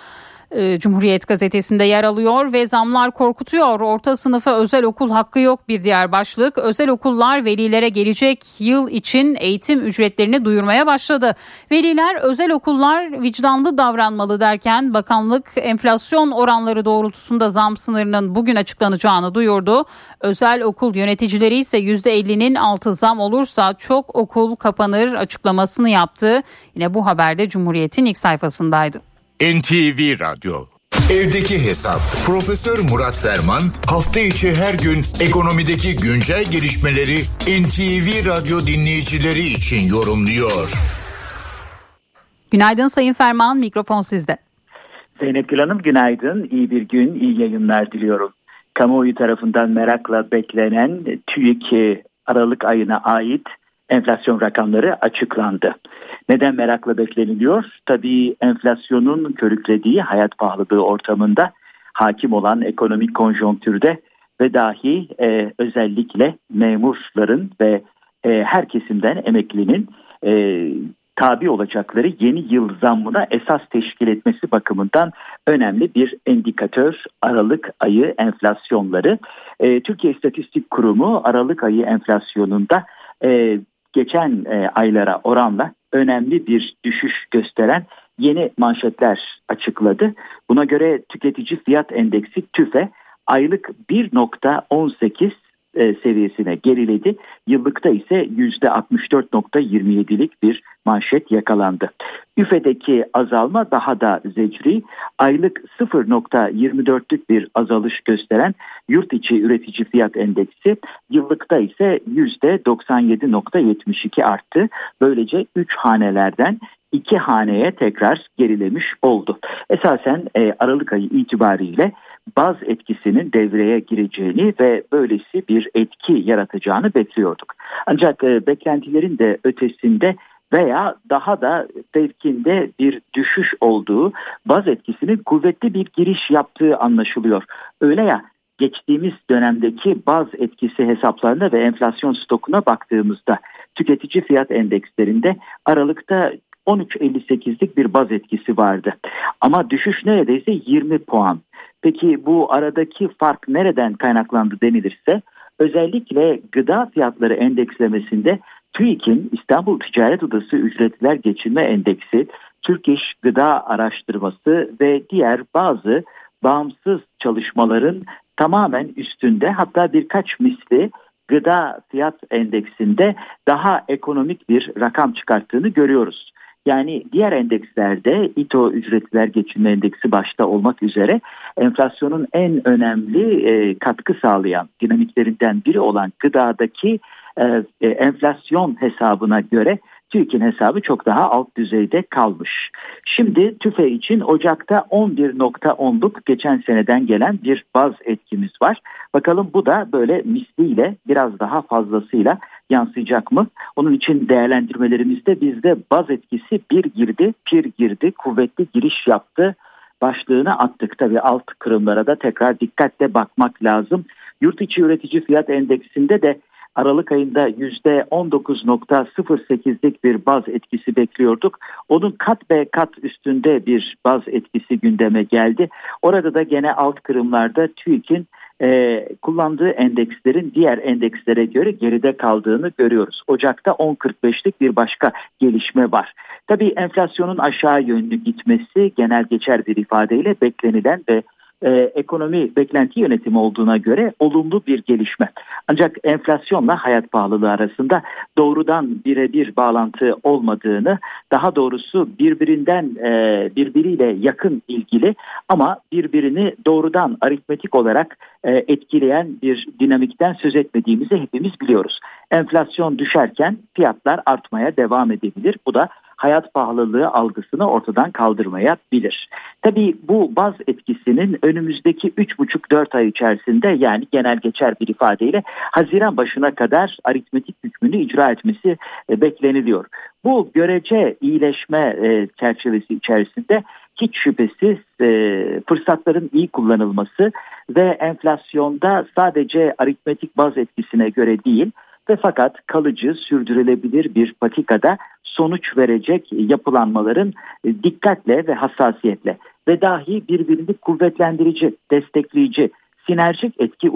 Cumhuriyet Gazetesi'nde yer alıyor ve zamlar korkutuyor. Orta sınıfa özel okul hakkı yok, bir diğer başlık. Özel okullar velilere gelecek yıl için eğitim ücretlerini duyurmaya başladı. Veliler özel okullar vicdanlı davranmalı derken bakanlık enflasyon oranları doğrultusunda zam sınırının bugün açıklanacağını duyurdu. Özel okul yöneticileri ise yüzde ellinin altı zam olursa çok okul kapanır açıklamasını yaptı. Yine bu haberde Cumhuriyet'in ilk sayfasındaydı. N T V Radyo. Evdeki Hesap. Profesör Murat Ferman hafta içi her gün ekonomideki güncel gelişmeleri N T V Radyo dinleyicileri için yorumluyor. Günaydın Sayın Ferman, mikrofon sizde. Zeynep Gül Hanım günaydın, iyi bir gün, iyi yayınlar diliyorum. Kamuoyu tarafından merakla beklenen TÜİK Aralık ayına ait enflasyon rakamları açıklandı. Neden merakla bekleniliyor? Tabii enflasyonun körüklediği hayat pahalılığı ortamında hakim olan ekonomik konjonktürde ve dahi e, özellikle memurların ve e, her kesimden emeklinin e, tabi olacakları yeni yıl zammına esas teşkil etmesi bakımından önemli bir endikatör Aralık ayı enflasyonları. E, Türkiye İstatistik Kurumu Aralık ayı enflasyonunda e, geçen e, aylara oranla önemli bir düşüş gösteren yeni manşetler açıkladı. Buna göre tüketici fiyat endeksi TÜFE aylık bir virgül on sekiz e, seviyesine geriledi. Yıllıkta ise yüzde altmış dört virgül yirmi yedilik bir manşet yakalandı. ÜFE'deki azalma daha da zecri, aylık sıfır virgül yirmi dörtlük bir azalış gösteren yurt içi üretici fiyat endeksi yıllıkta ise yüzde doksan yedi virgül yetmiş iki arttı. Böylece üç hanelerden iki haneye tekrar gerilemiş oldu. Esasen e, Aralık ayı itibariyle baz etkisinin devreye gireceğini ve böylesi bir etki yaratacağını bekliyorduk. Ancak e, beklentilerin de ötesinde veya daha da tevkinde bir düşüş olduğu, baz etkisinin kuvvetli bir giriş yaptığı anlaşılıyor. Öyle ya, geçtiğimiz dönemdeki baz etkisi hesaplarına ve enflasyon stokuna baktığımızda tüketici fiyat endekslerinde Aralık'ta on üç virgül elli sekizlik bir baz etkisi vardı. Ama düşüş neredeyse yirmi puan. Peki bu aradaki fark nereden kaynaklandı denilirse, özellikle gıda fiyatları endekslemesinde TÜİK'in İstanbul Ticaret Odası Ücretler Geçinme Endeksi, Türk İş Gıda Araştırması ve diğer bazı bağımsız çalışmaların tamamen üstünde, hatta birkaç misli gıda fiyat endeksinde daha ekonomik bir rakam çıkarttığını görüyoruz. Yani diğer endekslerde İTO Ücretler Geçinme Endeksi başta olmak üzere enflasyonun en önemli e, katkı sağlayan dinamiklerinden biri olan gıdadaki e, enflasyon hesabına göre TÜİK'in hesabı çok daha alt düzeyde kalmış. Şimdi TÜFE için Ocak'ta on bir virgül onluk geçen seneden gelen bir baz etkimiz var. Bakalım bu da böyle misliyle, biraz daha fazlasıyla yansıyacak mı? Onun için değerlendirmelerimizde bizde baz etkisi bir girdi, pir girdi, kuvvetli giriş yaptı başlığını attık. Tabii alt kırımlara da tekrar dikkatle bakmak lazım. Yurt içi üretici fiyat endeksinde de Aralık ayında yüzde on dokuz virgül sıfır sekizlik bir baz etkisi bekliyorduk. Onun kat be kat üstünde bir baz etkisi gündeme geldi. Orada da gene alt kırımlarda TÜİK'in e, kullandığı endekslerin diğer endekslere göre geride kaldığını görüyoruz. Ocak'ta on virgül kırk beşlik bir başka gelişme var. Tabii enflasyonun aşağı yönlü gitmesi genel geçer bir ifadeyle beklenilen ve Ee, ekonomi beklenti yönetimi olduğuna göre olumlu bir gelişme. Ancak enflasyonla hayat pahalılığı arasında doğrudan birebir bağlantı olmadığını, daha doğrusu birbirinden e, birbiriyle yakın ilgili ama birbirini doğrudan aritmetik olarak e, etkileyen bir dinamikten söz etmediğimizi hepimiz biliyoruz. Enflasyon düşerken fiyatlar artmaya devam edebilir. Bu da hayat pahalılığı algısını ortadan kaldırmayabilir. Tabii bu baz etkisinin önümüzdeki üç buçuk dört ay içerisinde, yani genel geçer bir ifadeyle Haziran başına kadar aritmetik hükmünü icra etmesi bekleniliyor. Bu görece iyileşme çerçevesi içerisinde hiç şüphesiz e, fırsatların iyi kullanılması ve enflasyonda sadece aritmetik baz etkisine göre değil ve fakat kalıcı, sürdürülebilir bir patikada sonuç verecek yapılanmaların e, dikkatle ve hassasiyetle ve dahi birbirini kuvvetlendirici, destekleyici, sinerjik etki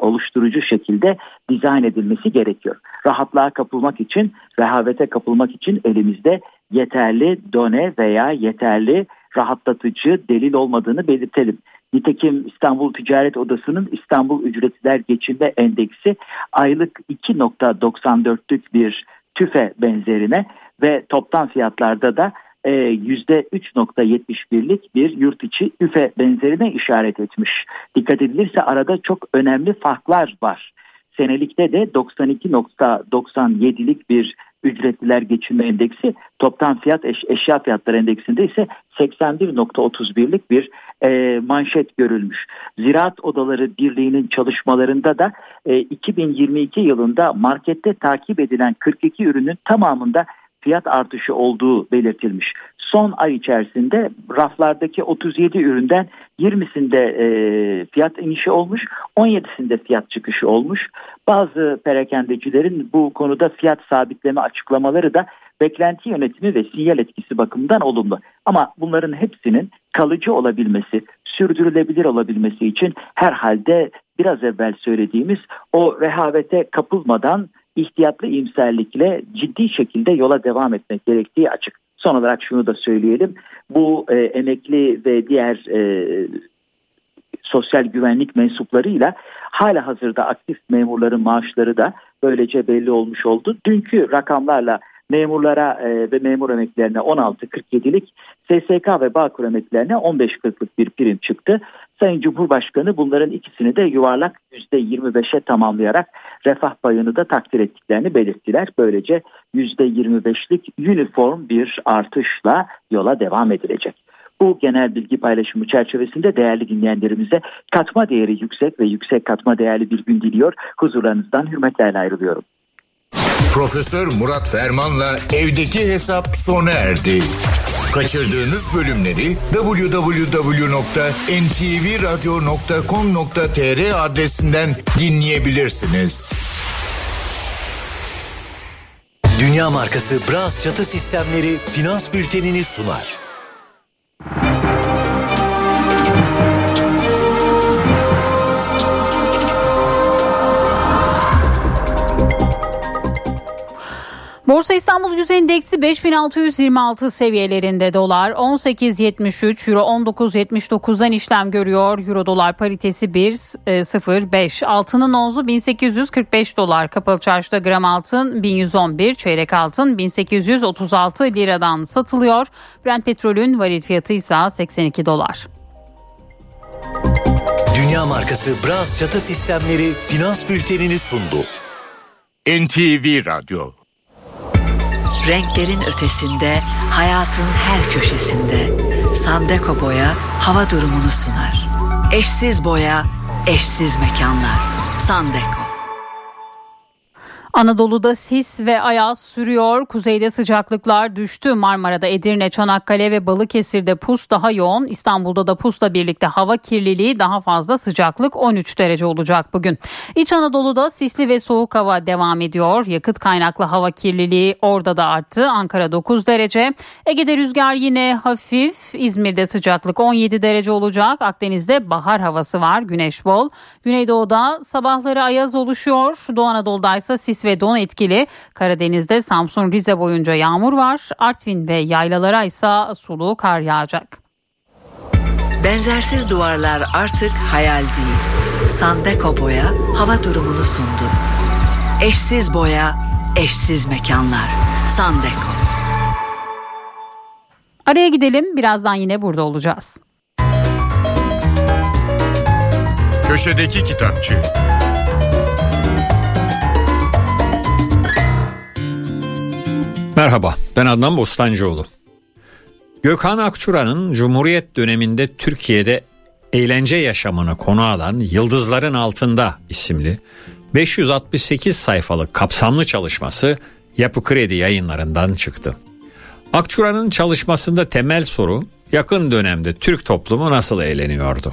oluşturucu şekilde dizayn edilmesi gerekiyor. Rahatlığa kapılmak için, rehavete kapılmak için elimizde yeterli done veya yeterli rahatlatıcı delil olmadığını belirtelim. Nitekim İstanbul Ticaret Odası'nın İstanbul Ücretliler Geçinme Endeksi aylık iki nokta doksan dörtlük bir tüfe benzerine ve toptan fiyatlarda da yüzde üç nokta yetmiş birlik bir yurt içi üfe benzerine işaret etmiş. Dikkat edilirse arada çok önemli farklar var. Senelikte de doksan iki nokta doksan yedilik bir ücretliler geçinme endeksi, toptan fiyat eş, eşya fiyatları endeksinde ise seksen bir nokta otuz birlik bir e, manşet görülmüş. Ziraat Odaları Birliği'nin çalışmalarında da e, iki bin yirmi iki yılında markette takip edilen kırk iki ürünün tamamında fiyat artışı olduğu belirtilmiş. Son ay içerisinde raflardaki otuz yedi üründen yirmisinde e, fiyat inişi olmuş, on yedisinde fiyat çıkışı olmuş. Bazı perakendecilerin bu konuda fiyat sabitleme açıklamaları da beklenti yönetimi ve sinyal etkisi bakımından olumlu. Ama bunların hepsinin kalıcı olabilmesi, sürdürülebilir olabilmesi için herhalde biraz evvel söylediğimiz o rehavete kapılmadan ihtiyatlı iyimserlikle ciddi şekilde yola devam etmek gerektiği açık. Son olarak şunu da söyleyelim. Bu e, emekli ve diğer e, sosyal güvenlik mensuplarıyla hala hazırda aktif memurların maaşları da böylece belli olmuş oldu. Dünkü rakamlarla memurlara e, ve memur emeklilerine on altı kırk yedilik, S S K ve Bağkur emeklilerine on beş kırklık bir prim çıktı. Sayın Cumhurbaşkanı bunların ikisini de yuvarlak yüzde yirmi beşe tamamlayarak refah payını da takdir ettiklerini belirttiler. Böylece yüzde yirmi beşlik uniform bir artışla yola devam edilecek. Bu genel bilgi paylaşımı çerçevesinde değerli dinleyenlerimize katma değeri yüksek ve yüksek katma değerli bir gün diliyor. Huzurlarınızdan hürmetlerle ayrılıyorum. Profesör Murat Ferman'la evdeki hesap sona erdi. Kaçırdığınız bölümleri double-u double-u double-u nokta en ti vi radyo nokta com nokta te er adresinden dinleyebilirsiniz. Dünya markası Brass Çatı Sistemleri finans bültenini sunar. Borsa İstanbul Yüz Endeksi beş bin altı yüz yirmi altı seviyelerinde, dolar on sekiz yetmiş üç, euro on dokuz yetmiş dokuzdan işlem görüyor. Euro dolar paritesi bir nokta sıfır beş. Altının onzu bin sekiz yüz kırk beş dolar. Kapalı çarşıda gram altın bin yüz on bir, çeyrek altın bin sekiz yüz otuz altı liradan satılıyor. Brent petrolün varil fiyatı ise seksen iki dolar. Dünya markası Brass Çatı Sistemleri finans bültenini sundu. N T V Radyo. Renklerin ötesinde, hayatın her köşesinde Sandeko Boya hava durumunu sunar. Eşsiz boya, eşsiz mekanlar. Sandeko. Anadolu'da sis ve ayaz sürüyor. Kuzeyde sıcaklıklar düştü. Marmara'da, Edirne, Çanakkale ve Balıkesir'de pus daha yoğun. İstanbul'da da pusla birlikte hava kirliliği daha fazla, sıcaklık on üç derece olacak bugün. İç Anadolu'da sisli ve soğuk hava devam ediyor. Yakıt kaynaklı hava kirliliği orada da arttı. Ankara dokuz derece. Ege'de rüzgar yine hafif. İzmir'de sıcaklık on yedi derece olacak. Akdeniz'de bahar havası var. Güneş bol. Güneydoğu'da sabahları ayaz oluşuyor. Doğu Anadolu'daysa sis ve don etkili. Karadeniz'de Samsun, Rize boyunca yağmur var. Artvin ve yaylalara ise sulu kar yağacak. Benzersiz duvarlar artık hayal değil. Sandeko Boya hava durumunu sundu. Eşsiz boya, eşsiz mekanlar. Sandeko. Araya gidelim. Birazdan yine burada olacağız. Köşedeki kitapçı. Merhaba, ben Adnan Bostancıoğlu. Gökhan Akçura'nın Cumhuriyet döneminde Türkiye'de eğlence yaşamını konu alan Yıldızların Altında isimli beş yüz altmış sekiz sayfalık kapsamlı çalışması Yapı Kredi Yayınları'ndan çıktı. Akçura'nın çalışmasında temel soru yakın dönemde Türk toplumu nasıl eğleniyordu?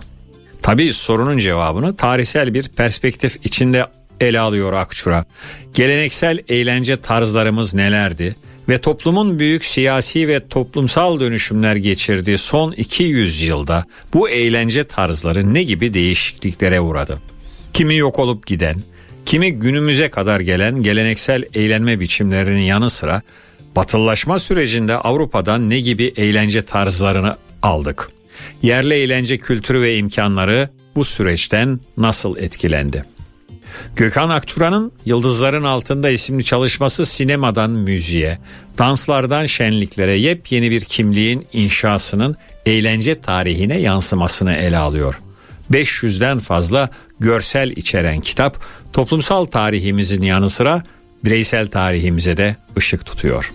Tabii sorunun cevabını tarihsel bir perspektif içinde ele alıyor Akçura. Geleneksel eğlence tarzlarımız nelerdi ve toplumun büyük siyasi ve toplumsal dönüşümler geçirdiği son iki yüzyılda bu eğlence tarzları ne gibi değişikliklere uğradı? Kimi yok olup giden, kimi günümüze kadar gelen geleneksel eğlenme biçimlerinin yanı sıra batılılaşma sürecinde Avrupa'dan ne gibi eğlence tarzlarını aldık? Yerli eğlence kültürü ve imkanları bu süreçten nasıl etkilendi? Gökhan Akçura'nın Yıldızların Altında isimli çalışması sinemadan müziğe, danslardan şenliklere yepyeni bir kimliğin inşasının eğlence tarihine yansımasını ele alıyor. beş yüzden fazla görsel içeren kitap toplumsal tarihimizin yanı sıra bireysel tarihimize de ışık tutuyor.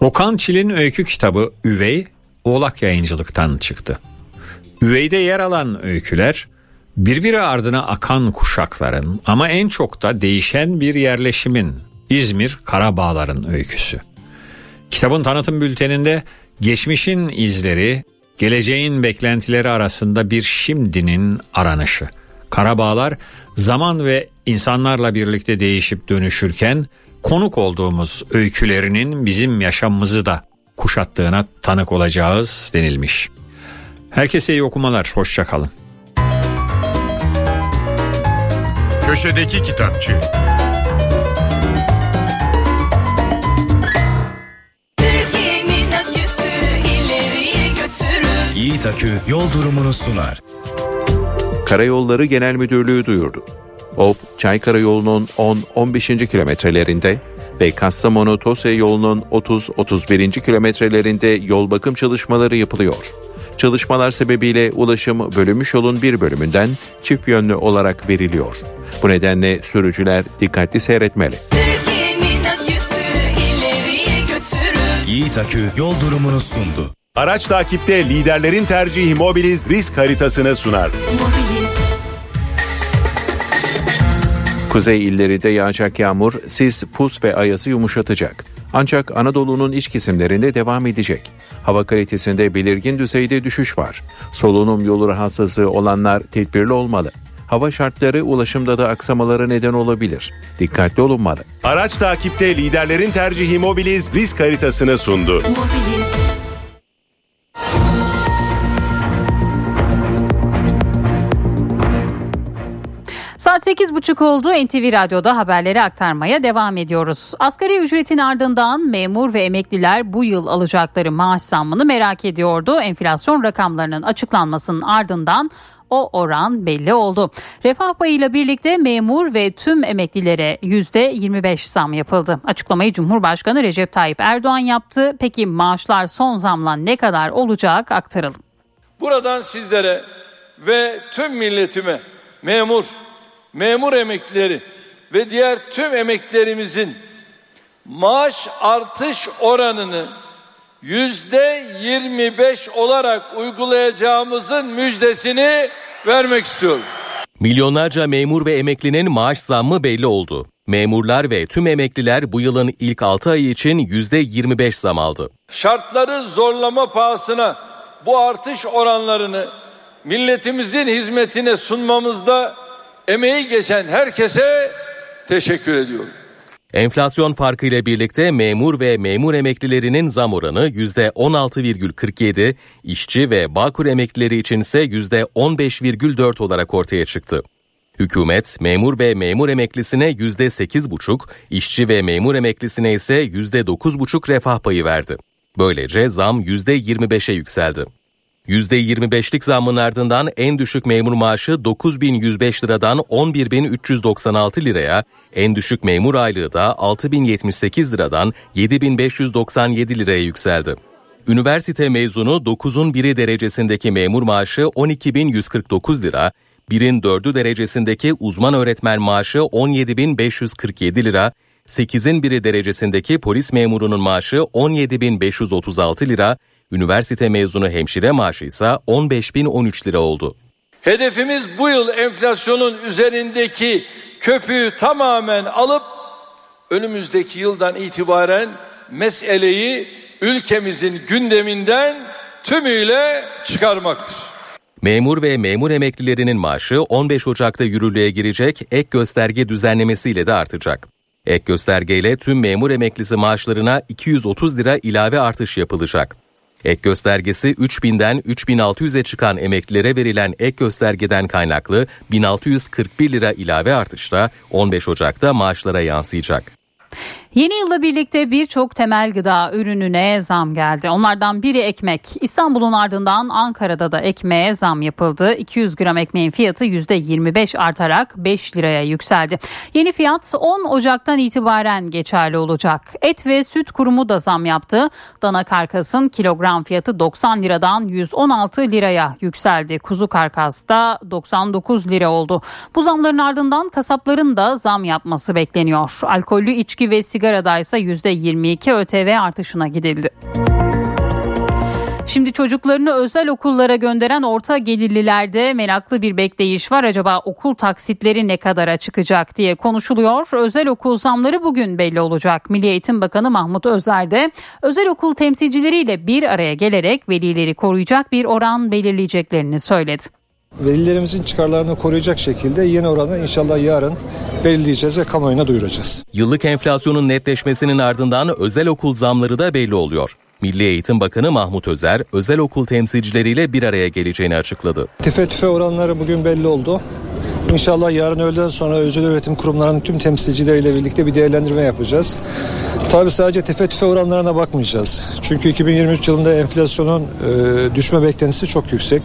Okan Çil'in öykü kitabı Üvey, Oğlak Yayıncılık'tan çıktı. Üvey'de yer alan öyküler birbiri ardına akan kuşakların ama en çok da değişen bir yerleşimin, İzmir Karabağlar'ın öyküsü. Kitabın tanıtım bülteninde geçmişin izleri, geleceğin beklentileri arasında bir şimdinin aranışı. Karabağlar zaman ve insanlarla birlikte değişip dönüşürken konuk olduğumuz öykülerinin bizim yaşamımızı da kuşattığına tanık olacağız denilmiş. Herkese iyi okumalar, hoşça kalın. Köşedeki Kitapçı. Türkiye'nin aküsü ileriye götürür. Yiğit Akü yol durumunu sunar. Karayolları Genel Müdürlüğü duyurdu. O V, Çaykara yolunun on on beşinci kilometrelerinde ve Kastamonu-Tosya yolunun otuz otuz birinci kilometrelerinde yol bakım çalışmaları yapılıyor. Çalışmalar sebebiyle ulaşım bölünmüş yolun bir bölümünden çift yönlü olarak veriliyor. Bu nedenle sürücüler dikkatli seyretmeli. Yiğit Akü yol durumunu sundu. Araç takipte liderlerin tercihi Mobiliz risk haritasını sunar. Mobiliz. Kuzey illeri de yağacak yağmur, sis, pus ve ayazı yumuşatacak. Ancak Anadolu'nun iç kesimlerinde devam edecek. Hava kalitesinde belirgin düzeyde düşüş var. Solunum yolu rahatsızlığı olanlar tedbirli olmalı. Hava şartları ulaşımda da aksamalara neden olabilir. Dikkatli olunmalı. Araç takipte liderlerin tercihi Mobiliz risk haritasını sundu. Mobiliz. Saat sekiz buçuk oldu. N T V Radyo'da haberleri aktarmaya devam ediyoruz. Asgari ücretin ardından memur ve emekliler bu yıl alacakları maaş zammını merak ediyordu. Enflasyon rakamlarının açıklanmasının ardından o oran belli oldu. Refah payıyla birlikte memur ve tüm emeklilere yüzde yirmi beş zam yapıldı. Açıklamayı Cumhurbaşkanı Recep Tayyip Erdoğan yaptı. Peki maaşlar son zamla ne kadar olacak, aktaralım. Buradan sizlere ve tüm milletime memur, memur emeklileri ve diğer tüm emeklilerimizin maaş artış oranını yüzde yirmi beş olarak uygulayacağımızın müjdesini vermek istiyorum. Milyonlarca memur ve emeklinin maaş zammı belli oldu. Memurlar ve tüm emekliler bu yılın ilk altı ayı için yüzde yirmi beş zam aldı. Şartları zorlama pahasına bu artış oranlarını milletimizin hizmetine sunmamızda emeği geçen herkese teşekkür ediyorum. Enflasyon farkıyla birlikte memur ve memur emeklilerinin zam oranı yüzde on altı virgül kırk yedi, işçi ve Bağkur emeklileri için ise yüzde on beş virgül dört olarak ortaya çıktı. Hükümet memur ve memur emeklisine yüzde sekiz virgül beş, işçi ve memur emeklisine ise yüzde dokuz virgül beş refah payı verdi. Böylece zam yüzde yirmi beşe yükseldi. yüzde yirmi beşlik zammın ardından en düşük memur maaşı dokuz bin yüz beş liradan on bir bin üç yüz doksan altı liraya, en düşük memur aylığı da altı bin yetmiş sekiz liradan yedi bin beş yüz doksan yedi liraya yükseldi. Üniversite mezunu dokuzun biri derecesindeki memur maaşı on iki bin yüz kırk dokuz lira, birin dördü derecesindeki uzman öğretmen maaşı on yedi bin beş yüz kırk yedi lira, sekizin biri derecesindeki polis memurunun maaşı on yedi bin beş yüz otuz altı lira, üniversite mezunu hemşire maaşı ise on beş bin on üç lira oldu. Hedefimiz bu yıl enflasyonun üzerindeki köpüğü tamamen alıp önümüzdeki yıldan itibaren meseleyi ülkemizin gündeminden tümüyle çıkarmaktır. Memur ve memur emeklilerinin maaşı on beş Ocak'ta yürürlüğe girecek ek gösterge düzenlemesiyle de artacak. Ek göstergeyle tüm memur emeklisi maaşlarına iki yüz otuz lira ilave artış yapılacak. Ek göstergesi üç binden üç bin altı yüze çıkan emeklilere verilen ek göstergeden kaynaklı bin altı yüz kırk bir lira ilave artışla on beş Ocak'ta maaşlara yansıyacak. Yeni yılla birlikte birçok temel gıda ürününe zam geldi. Onlardan biri ekmek. İstanbul'un ardından Ankara'da da ekmeğe zam yapıldı. iki yüz gram ekmeğin fiyatı yüzde yirmi beş artarak beş liraya yükseldi. Yeni fiyat on Ocak'tan itibaren geçerli olacak. Et ve süt kurumu da zam yaptı. Dana karkasın kilogram fiyatı doksan liradan yüz on altı liraya yükseldi. Kuzu karkas da doksan dokuz lira oldu. Bu zamların ardından kasapların da zam yapması bekleniyor. Alkollü içki ve sigara sigarada ise yüzde yirmi iki ÖTV artışına gidildi. Şimdi çocuklarını özel okullara gönderen orta gelirlilerde meraklı bir bekleyiş var. Acaba okul taksitleri ne kadara çıkacak diye konuşuluyor. Özel okul zamları bugün belli olacak. Milli Eğitim Bakanı Mahmut Özer de özel okul temsilcileriyle bir araya gelerek velileri koruyacak bir oran belirleyeceklerini söyledi. Velilerimizin çıkarlarını koruyacak şekilde yeni oranı inşallah yarın belirleyeceğiz ve kamuoyuna duyuracağız. Yıllık enflasyonun netleşmesinin ardından özel okul zamları da belli oluyor. Milli Eğitim Bakanı Mahmut Özer özel okul temsilcileriyle bir araya geleceğini açıkladı. Tüfe tüfe oranları bugün belli oldu. İnşallah yarın öğleden sonra özel öğretim kurumlarının tüm temsilcileriyle birlikte bir değerlendirme yapacağız. Tabii sadece tefe tüfe oranlarına bakmayacağız. Çünkü iki bin yirmi üç yılında enflasyonun düşme beklentisi çok yüksek.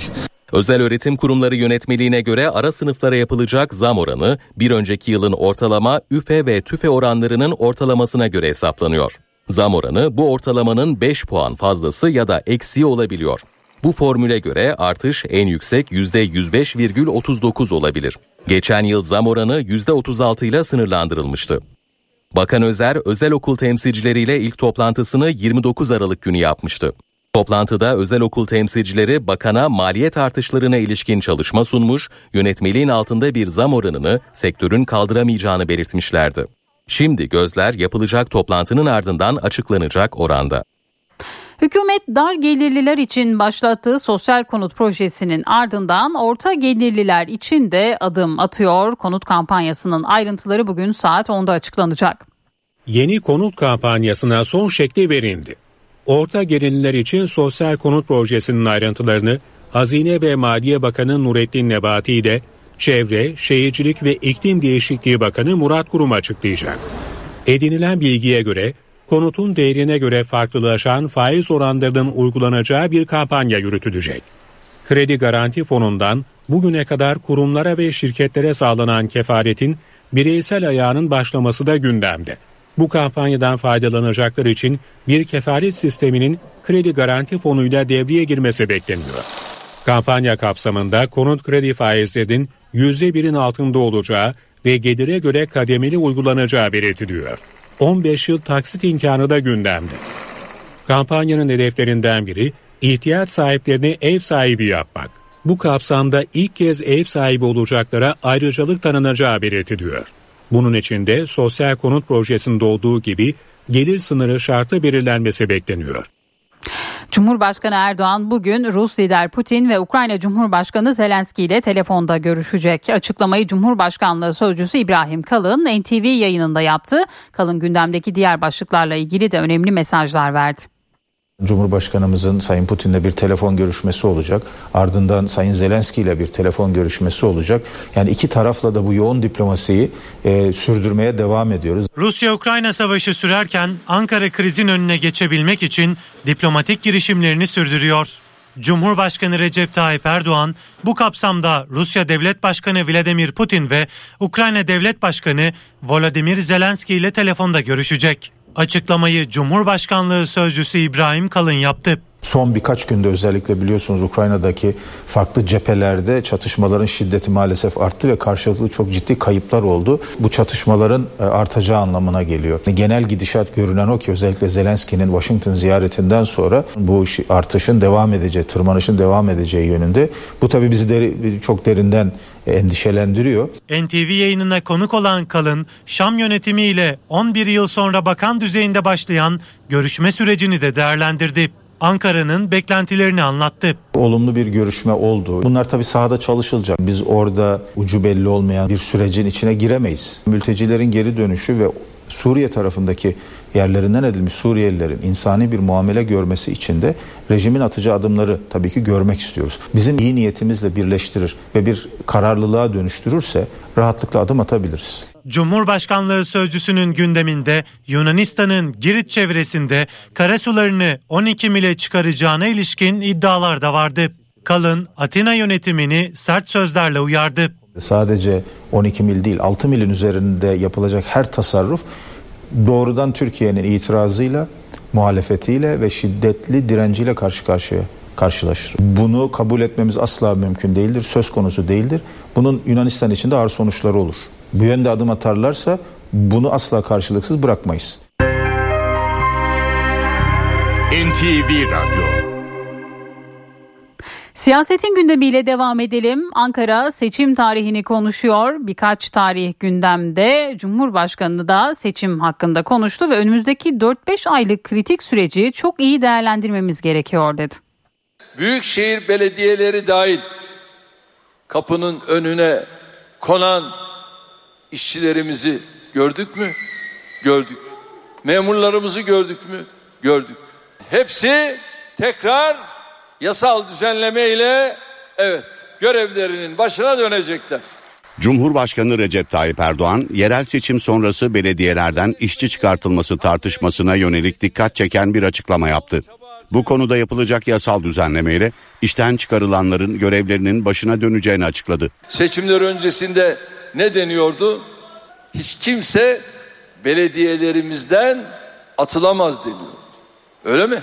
Özel öğretim kurumları yönetmeliğine göre ara sınıflara yapılacak zam oranı bir önceki yılın ortalama ÜFE ve TÜFE oranlarının ortalamasına göre hesaplanıyor. Zam oranı bu ortalamanın beş puan fazlası ya da eksiği olabiliyor. Bu formüle göre artış en yüksek yüzde yüz beş virgül otuz dokuz olabilir. Geçen yıl zam oranı yüzde otuz altı ile sınırlandırılmıştı. Bakan Özer özel okul temsilcileriyle ilk toplantısını yirmi dokuz Aralık günü yapmıştı. Toplantıda özel okul temsilcileri bakana maliyet artışlarına ilişkin çalışma sunmuş, yönetmeliğin altında bir zam oranını sektörün kaldıramayacağını belirtmişlerdi. Şimdi gözler yapılacak toplantının ardından açıklanacak oranda. Hükümet dar gelirliler için başlattığı sosyal konut projesinin ardından orta gelirliler için de adım atıyor. Konut kampanyasının ayrıntıları bugün saat onda açıklanacak. Yeni konut kampanyasına son şekli verildi. Orta gelirliler için sosyal konut projesinin ayrıntılarını Hazine ve Maliye Bakanı Nurettin Nebati ile Çevre, Şehircilik ve İklim Değişikliği Bakanı Murat Kurum açıklayacak. Edinilen bilgiye göre konutun değerine göre farklılaşan faiz oranlarının uygulanacağı bir kampanya yürütülecek. Kredi Garanti Fonu'ndan bugüne kadar kurumlara ve şirketlere sağlanan kefaletin bireysel ayağının başlaması da gündemde. Bu kampanyadan faydalanacaklar için bir kefalet sisteminin kredi garanti fonuyla devreye girmesi bekleniyor. Kampanya kapsamında konut kredi faizlerinin yüzde birin altında olacağı ve gelire göre kademeli uygulanacağı belirtiliyor. on beş yıl taksit imkanı da gündemde. Kampanyanın hedeflerinden biri ihtiyaç sahiplerini ev sahibi yapmak. Bu kapsamda ilk kez ev sahibi olacaklara ayrıcalık tanınacağı belirtiliyor. Bunun için de sosyal konut projesinde olduğu gibi gelir sınırı şartı belirlenmesi bekleniyor. Cumhurbaşkanı Erdoğan bugün Rus lider Putin ve Ukrayna Cumhurbaşkanı Zelenski ile telefonda görüşecek. Açıklamayı Cumhurbaşkanlığı Sözcüsü İbrahim Kalın N T V yayınında yaptı. Kalın gündemdeki diğer başlıklarla ilgili de önemli mesajlar verdi. Cumhurbaşkanımızın Sayın Putin'le bir telefon görüşmesi olacak. Ardından Sayın Zelenski ile bir telefon görüşmesi olacak. Yani iki tarafla da bu yoğun diplomasiyi e, sürdürmeye devam ediyoruz. Rusya-Ukrayna savaşı sürerken Ankara krizin önüne geçebilmek için diplomatik girişimlerini sürdürüyor. Cumhurbaşkanı Recep Tayyip Erdoğan bu kapsamda Rusya Devlet Başkanı Vladimir Putin ve Ukrayna Devlet Başkanı Volodymyr Zelenski ile telefonda görüşecek. Açıklamayı Cumhurbaşkanlığı Sözcüsü İbrahim Kalın yaptı. Son birkaç günde özellikle biliyorsunuz Ukrayna'daki farklı cephelerde çatışmaların şiddeti maalesef arttı ve karşılıklı çok ciddi kayıplar oldu. Bu çatışmaların artacağı anlamına geliyor. Genel gidişat görünen o ki özellikle Zelenski'nin Washington ziyaretinden sonra bu artışın devam edeceği, tırmanışın devam edeceği yönünde. Bu tabii bizi deri, çok derinden endişelendiriyor. N T V yayınına konuk olan Kalın, Şam yönetimiyle on bir yıl sonra bakan düzeyinde başlayan görüşme sürecini de değerlendirdi. Ankara'nın beklentilerini anlattı. Olumlu bir görüşme oldu. Bunlar tabii sahada çalışılacak. Biz orada ucu belli olmayan bir sürecin içine giremeyiz. Mültecilerin geri dönüşü ve Suriye tarafındaki yerlerinden edilmiş Suriyelilerin insani bir muamele görmesi için de rejimin atacağı adımları tabii ki görmek istiyoruz. Bizim iyi niyetimizle birleştirir ve bir kararlılığa dönüştürürse rahatlıkla adım atabiliriz. Cumhurbaşkanlığı sözcüsünün gündeminde Yunanistan'ın Girit çevresinde karasularını on iki mile çıkaracağına ilişkin iddialar da vardı. Kalın, Atina yönetimini sert sözlerle uyardı. Sadece on iki mil değil, altı milin üzerinde yapılacak her tasarruf doğrudan Türkiye'nin itirazıyla, muhalefetiyle ve şiddetli direnciyle karşı karşıya karşılaşır. Bunu kabul etmemiz asla mümkün değildir, söz konusu değildir. Bunun Yunanistan için de ağır sonuçları olur. Bu yönde adım atarlarsa bunu asla karşılıksız bırakmayız. N T V Radyo. Siyasetin gündemiyle devam edelim. Ankara seçim tarihini konuşuyor. Birkaç tarih gündemde. Cumhurbaşkanı da seçim hakkında konuştu ve önümüzdeki dört beş aylık kritik süreci çok iyi değerlendirmemiz gerekiyor dedi. Büyükşehir belediyeleri dahil kapının önüne konan işçilerimizi gördük mü? Gördük. Memurlarımızı gördük mü? Gördük. Hepsi tekrar yasal düzenleme ile evet görevlerinin başına dönecekler. Cumhurbaşkanı Recep Tayyip Erdoğan, yerel seçim sonrası belediyelerden işçi çıkartılması tartışmasına yönelik dikkat çeken bir açıklama yaptı. Bu konuda yapılacak yasal düzenleme ile işten çıkarılanların görevlerinin başına döneceğini açıkladı. Seçimler öncesinde ne deniyordu? Hiç kimse belediyelerimizden atılamaz deniyordu. Öyle mi?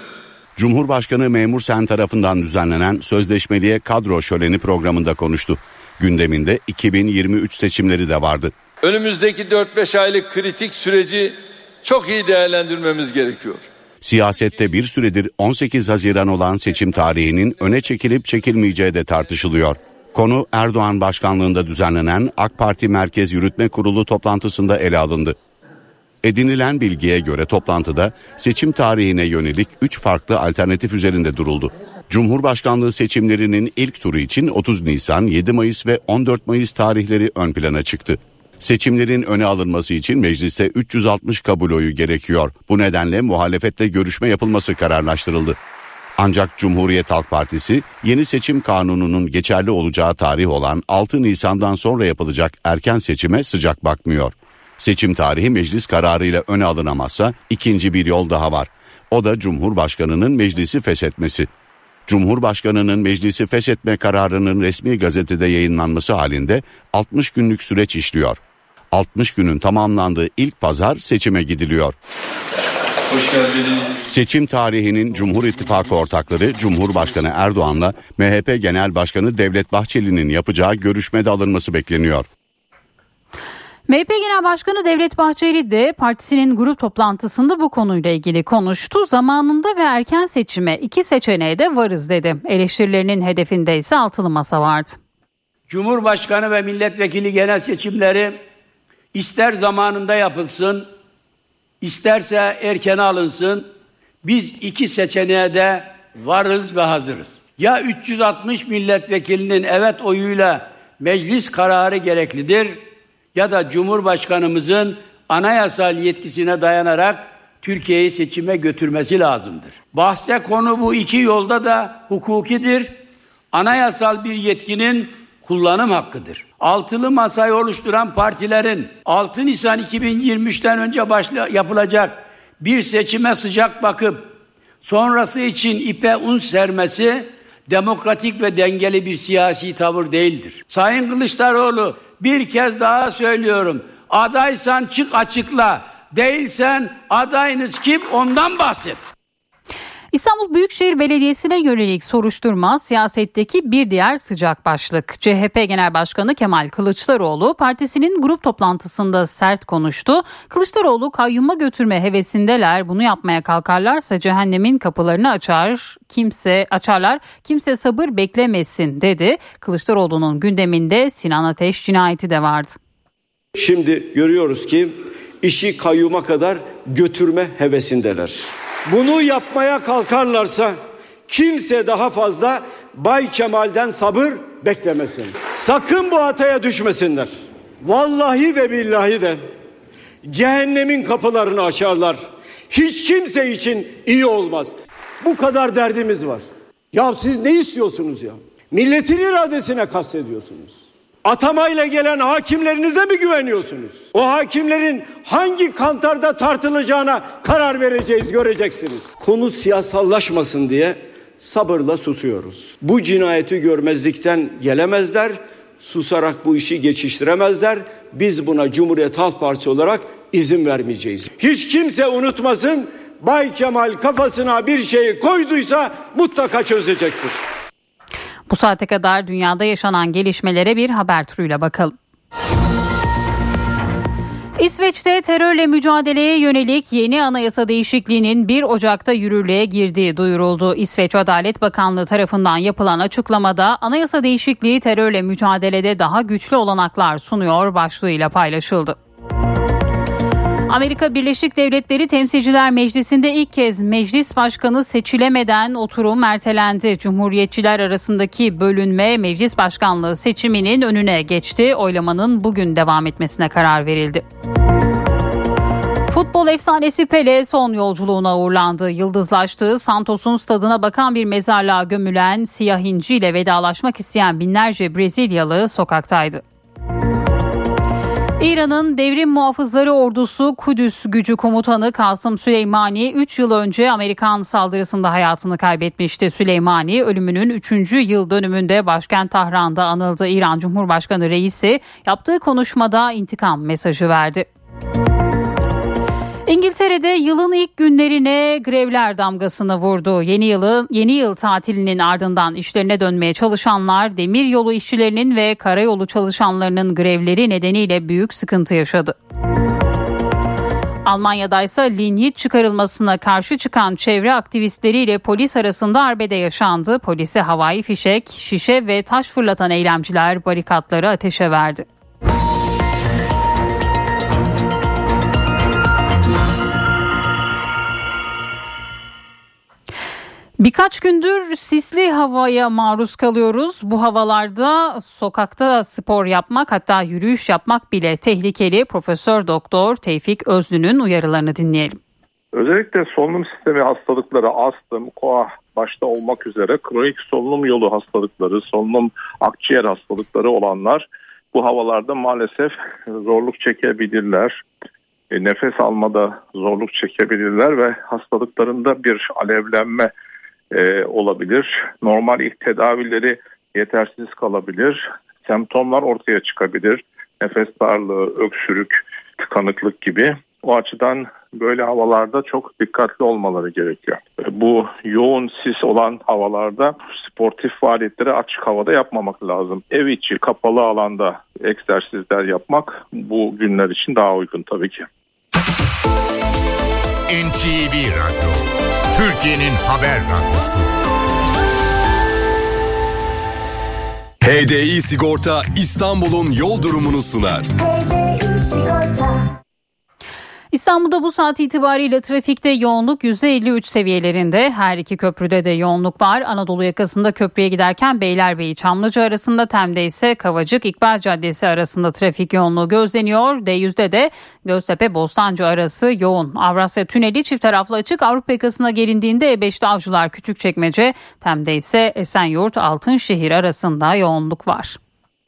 Cumhurbaşkanı Memur Sen tarafından düzenlenen sözleşmeliye kadro şöleni programında konuştu. Gündeminde iki bin yirmi üç seçimleri de vardı. Önümüzdeki dört beş aylık kritik süreci çok iyi değerlendirmemiz gerekiyor. Siyasette bir süredir on sekiz Haziran olan seçim tarihinin öne çekilip çekilmeyeceği de tartışılıyor. Konu Erdoğan başkanlığında düzenlenen AK Parti Merkez Yürütme Kurulu toplantısında ele alındı. Edinilen bilgiye göre toplantıda seçim tarihine yönelik üç farklı alternatif üzerinde duruldu. Cumhurbaşkanlığı seçimlerinin ilk turu için otuz Nisan, yedi Mayıs ve on dört Mayıs tarihleri ön plana çıktı. Seçimlerin öne alınması için mecliste üç yüz altmış kabul oyu gerekiyor. Bu nedenle muhalefetle görüşme yapılması kararlaştırıldı. Ancak Cumhuriyet Halk Partisi yeni seçim kanununun geçerli olacağı tarih olan altı Nisan'dan sonra yapılacak erken seçime sıcak bakmıyor. Seçim tarihi meclis kararıyla öne alınamazsa ikinci bir yol daha var. O da Cumhurbaşkanı'nın meclisi feshetmesi. Cumhurbaşkanı'nın meclisi feshetme kararının resmi gazetede yayınlanması halinde altmış günlük süreç işliyor. altmış günün tamamlandığı ilk pazar seçime gidiliyor. Hoş geldiniz. Seçim tarihinin Cumhur İttifakı ortakları Cumhurbaşkanı Erdoğan'la M H P Genel Başkanı Devlet Bahçeli'nin yapacağı görüşmede alınması bekleniyor. M H P Genel Başkanı Devlet Bahçeli de partisinin grup toplantısında bu konuyla ilgili konuştu. Zamanında ve erken seçime iki seçeneğe de varız dedi. Eleştirilerinin hedefinde ise altılı masa vardı. Cumhurbaşkanı ve milletvekili genel seçimleri ister zamanında yapılsın, isterse erken alınsın. Biz iki seçeneğe de varız ve hazırız. Ya üç yüz altmış milletvekilinin evet oyuyla meclis kararı gereklidir ya da Cumhurbaşkanımızın anayasal yetkisine dayanarak Türkiye'yi seçime götürmesi lazımdır. Bahse konu bu iki yolda da hukukidir. Anayasal bir yetkinin kullanım hakkıdır. Altılı masayı oluşturan partilerin altı Nisan iki bin yirmi üçten önce başla, yapılacak bir seçime sıcak bakıp sonrası için ipe un sermesi demokratik ve dengeli bir siyasi tavır değildir. Sayın Kılıçdaroğlu, bir kez daha söylüyorum. Adaysan çık açıkla. Değilsen adayınız kim ondan bahset. İstanbul Büyükşehir Belediyesi'ne yönelik soruşturma siyasetteki bir diğer sıcak başlık. C H P Genel Başkanı Kemal Kılıçdaroğlu partisinin grup toplantısında sert konuştu. Kılıçdaroğlu kayyuma götürme hevesindeler. Bunu yapmaya kalkarlarsa cehennemin kapılarını açar, kimse açarlar. Kimse sabır beklemesin dedi. Kılıçdaroğlu'nun gündeminde Sinan Ateş cinayeti de vardı. Şimdi görüyoruz ki işi kayyuma kadar götürme hevesindeler. Bunu yapmaya kalkarlarsa kimse daha fazla Bay Kemal'den sabır beklemesin. Sakın bu hataya düşmesinler. Vallahi ve billahi de cehennemin kapılarını açarlar. Hiç kimse için iyi olmaz. Bu kadar derdimiz var. Ya siz ne istiyorsunuz ya? Milletin iradesine kastediyorsunuz. Atamayla gelen hakimlerinize mi güveniyorsunuz? O hakimlerin hangi kantarda tartılacağına karar vereceğiz, göreceksiniz. Konu siyasallaşmasın diye sabırla susuyoruz. Bu cinayeti görmezlikten gelemezler, susarak bu işi geçiştiremezler. Biz buna Cumhuriyet Halk Partisi olarak izin vermeyeceğiz. Hiç kimse unutmasın, Bay Kemal kafasına bir şeyi koyduysa mutlaka çözecektir. Bu saate kadar dünyada yaşanan gelişmelere bir haber turuyla bakalım. İsveç'te terörle mücadeleye yönelik yeni anayasa değişikliğinin bir Ocak'ta yürürlüğe girdiği duyuruldu. İsveç Adalet Bakanlığı tarafından yapılan açıklamada anayasa değişikliği terörle mücadelede daha güçlü olanaklar sunuyor başlığıyla paylaşıldı. Amerika Birleşik Devletleri Temsilciler Meclisi'nde ilk kez meclis başkanı seçilemeden oturum ertelendi. Cumhuriyetçiler arasındaki bölünme meclis başkanlığı seçiminin önüne geçti. Oylamanın bugün devam etmesine karar verildi. Futbol efsanesi Pele son yolculuğuna uğurlandı. Yıldızlaştığı Santos'un stadına bakan bir mezarlığa gömülen siyah inci ile vedalaşmak isteyen binlerce Brezilyalı sokaktaydı. İran'ın devrim muhafızları ordusu Kudüs gücü komutanı Kasım Süleymani üç yıl önce Amerikan saldırısında hayatını kaybetmişti. Süleymani ölümünün üçüncü yıl dönümünde başkent Tahran'da anıldı. İran Cumhurbaşkanı Reisi yaptığı konuşmada intikam mesajı verdi. İngiltere'de yılın ilk günlerine grevler damgasını vurdu. Yeni yılı, yeni yıl tatilinin ardından işlerine dönmeye çalışanlar demiryolu işçilerinin ve karayolu çalışanlarının grevleri nedeniyle büyük sıkıntı yaşadı. Almanya'da ise lignit çıkarılmasına karşı çıkan çevre aktivistleriyle polis arasında arbede yaşandı. Polise havai fişek, şişe ve taş fırlatan eylemciler barikatları ateşe verdi. Birkaç gündür sisli havaya maruz kalıyoruz. Bu havalarda sokakta spor yapmak, hatta yürüyüş yapmak bile tehlikeli. Profesör Doktor Tevfik Özlü'nün uyarılarını dinleyelim. Özellikle solunum sistemi hastalıkları, astım, koah başta olmak üzere kronik solunum yolu hastalıkları, solunum akciğer hastalıkları olanlar bu havalarda maalesef zorluk çekebilirler. Nefes almada zorluk çekebilirler ve hastalıklarında bir alevlenme e, olabilir. Normal ilk tedavileri yetersiz kalabilir. Semptomlar ortaya çıkabilir. Nefes darlığı, öksürük, tıkanıklık gibi. O açıdan böyle havalarda çok dikkatli olmaları gerekiyor. Bu yoğun sis olan havalarda sportif faaliyetleri açık havada yapmamak lazım. Ev içi kapalı alanda egzersizler yapmak bu günler için daha uygun tabii ki. N T V Radyo, Türkiye'nin haber radyosu. H D İ Sigorta İstanbul'un yol durumunu sunar. H D İ Sigorta. İstanbul'da bu saat itibariyle trafikte yoğunluk yüzde elli üç seviyelerinde. Her iki köprüde de yoğunluk var. Anadolu yakasında köprüye giderken Beylerbeyi-Çamlıca arasında, Tem'de ise Kavacık-İkbal Caddesi arasında trafik yoğunluğu gözleniyor. D yüzde de Göztepe-Bostancı arası yoğun. Avrasya Tüneli çift taraflı açık. Avrupa yakasına gelindiğinde E beşte Avcılar Küçükçekmece, Tem'de ise Esenyurt-Altınşehir arasında yoğunluk var.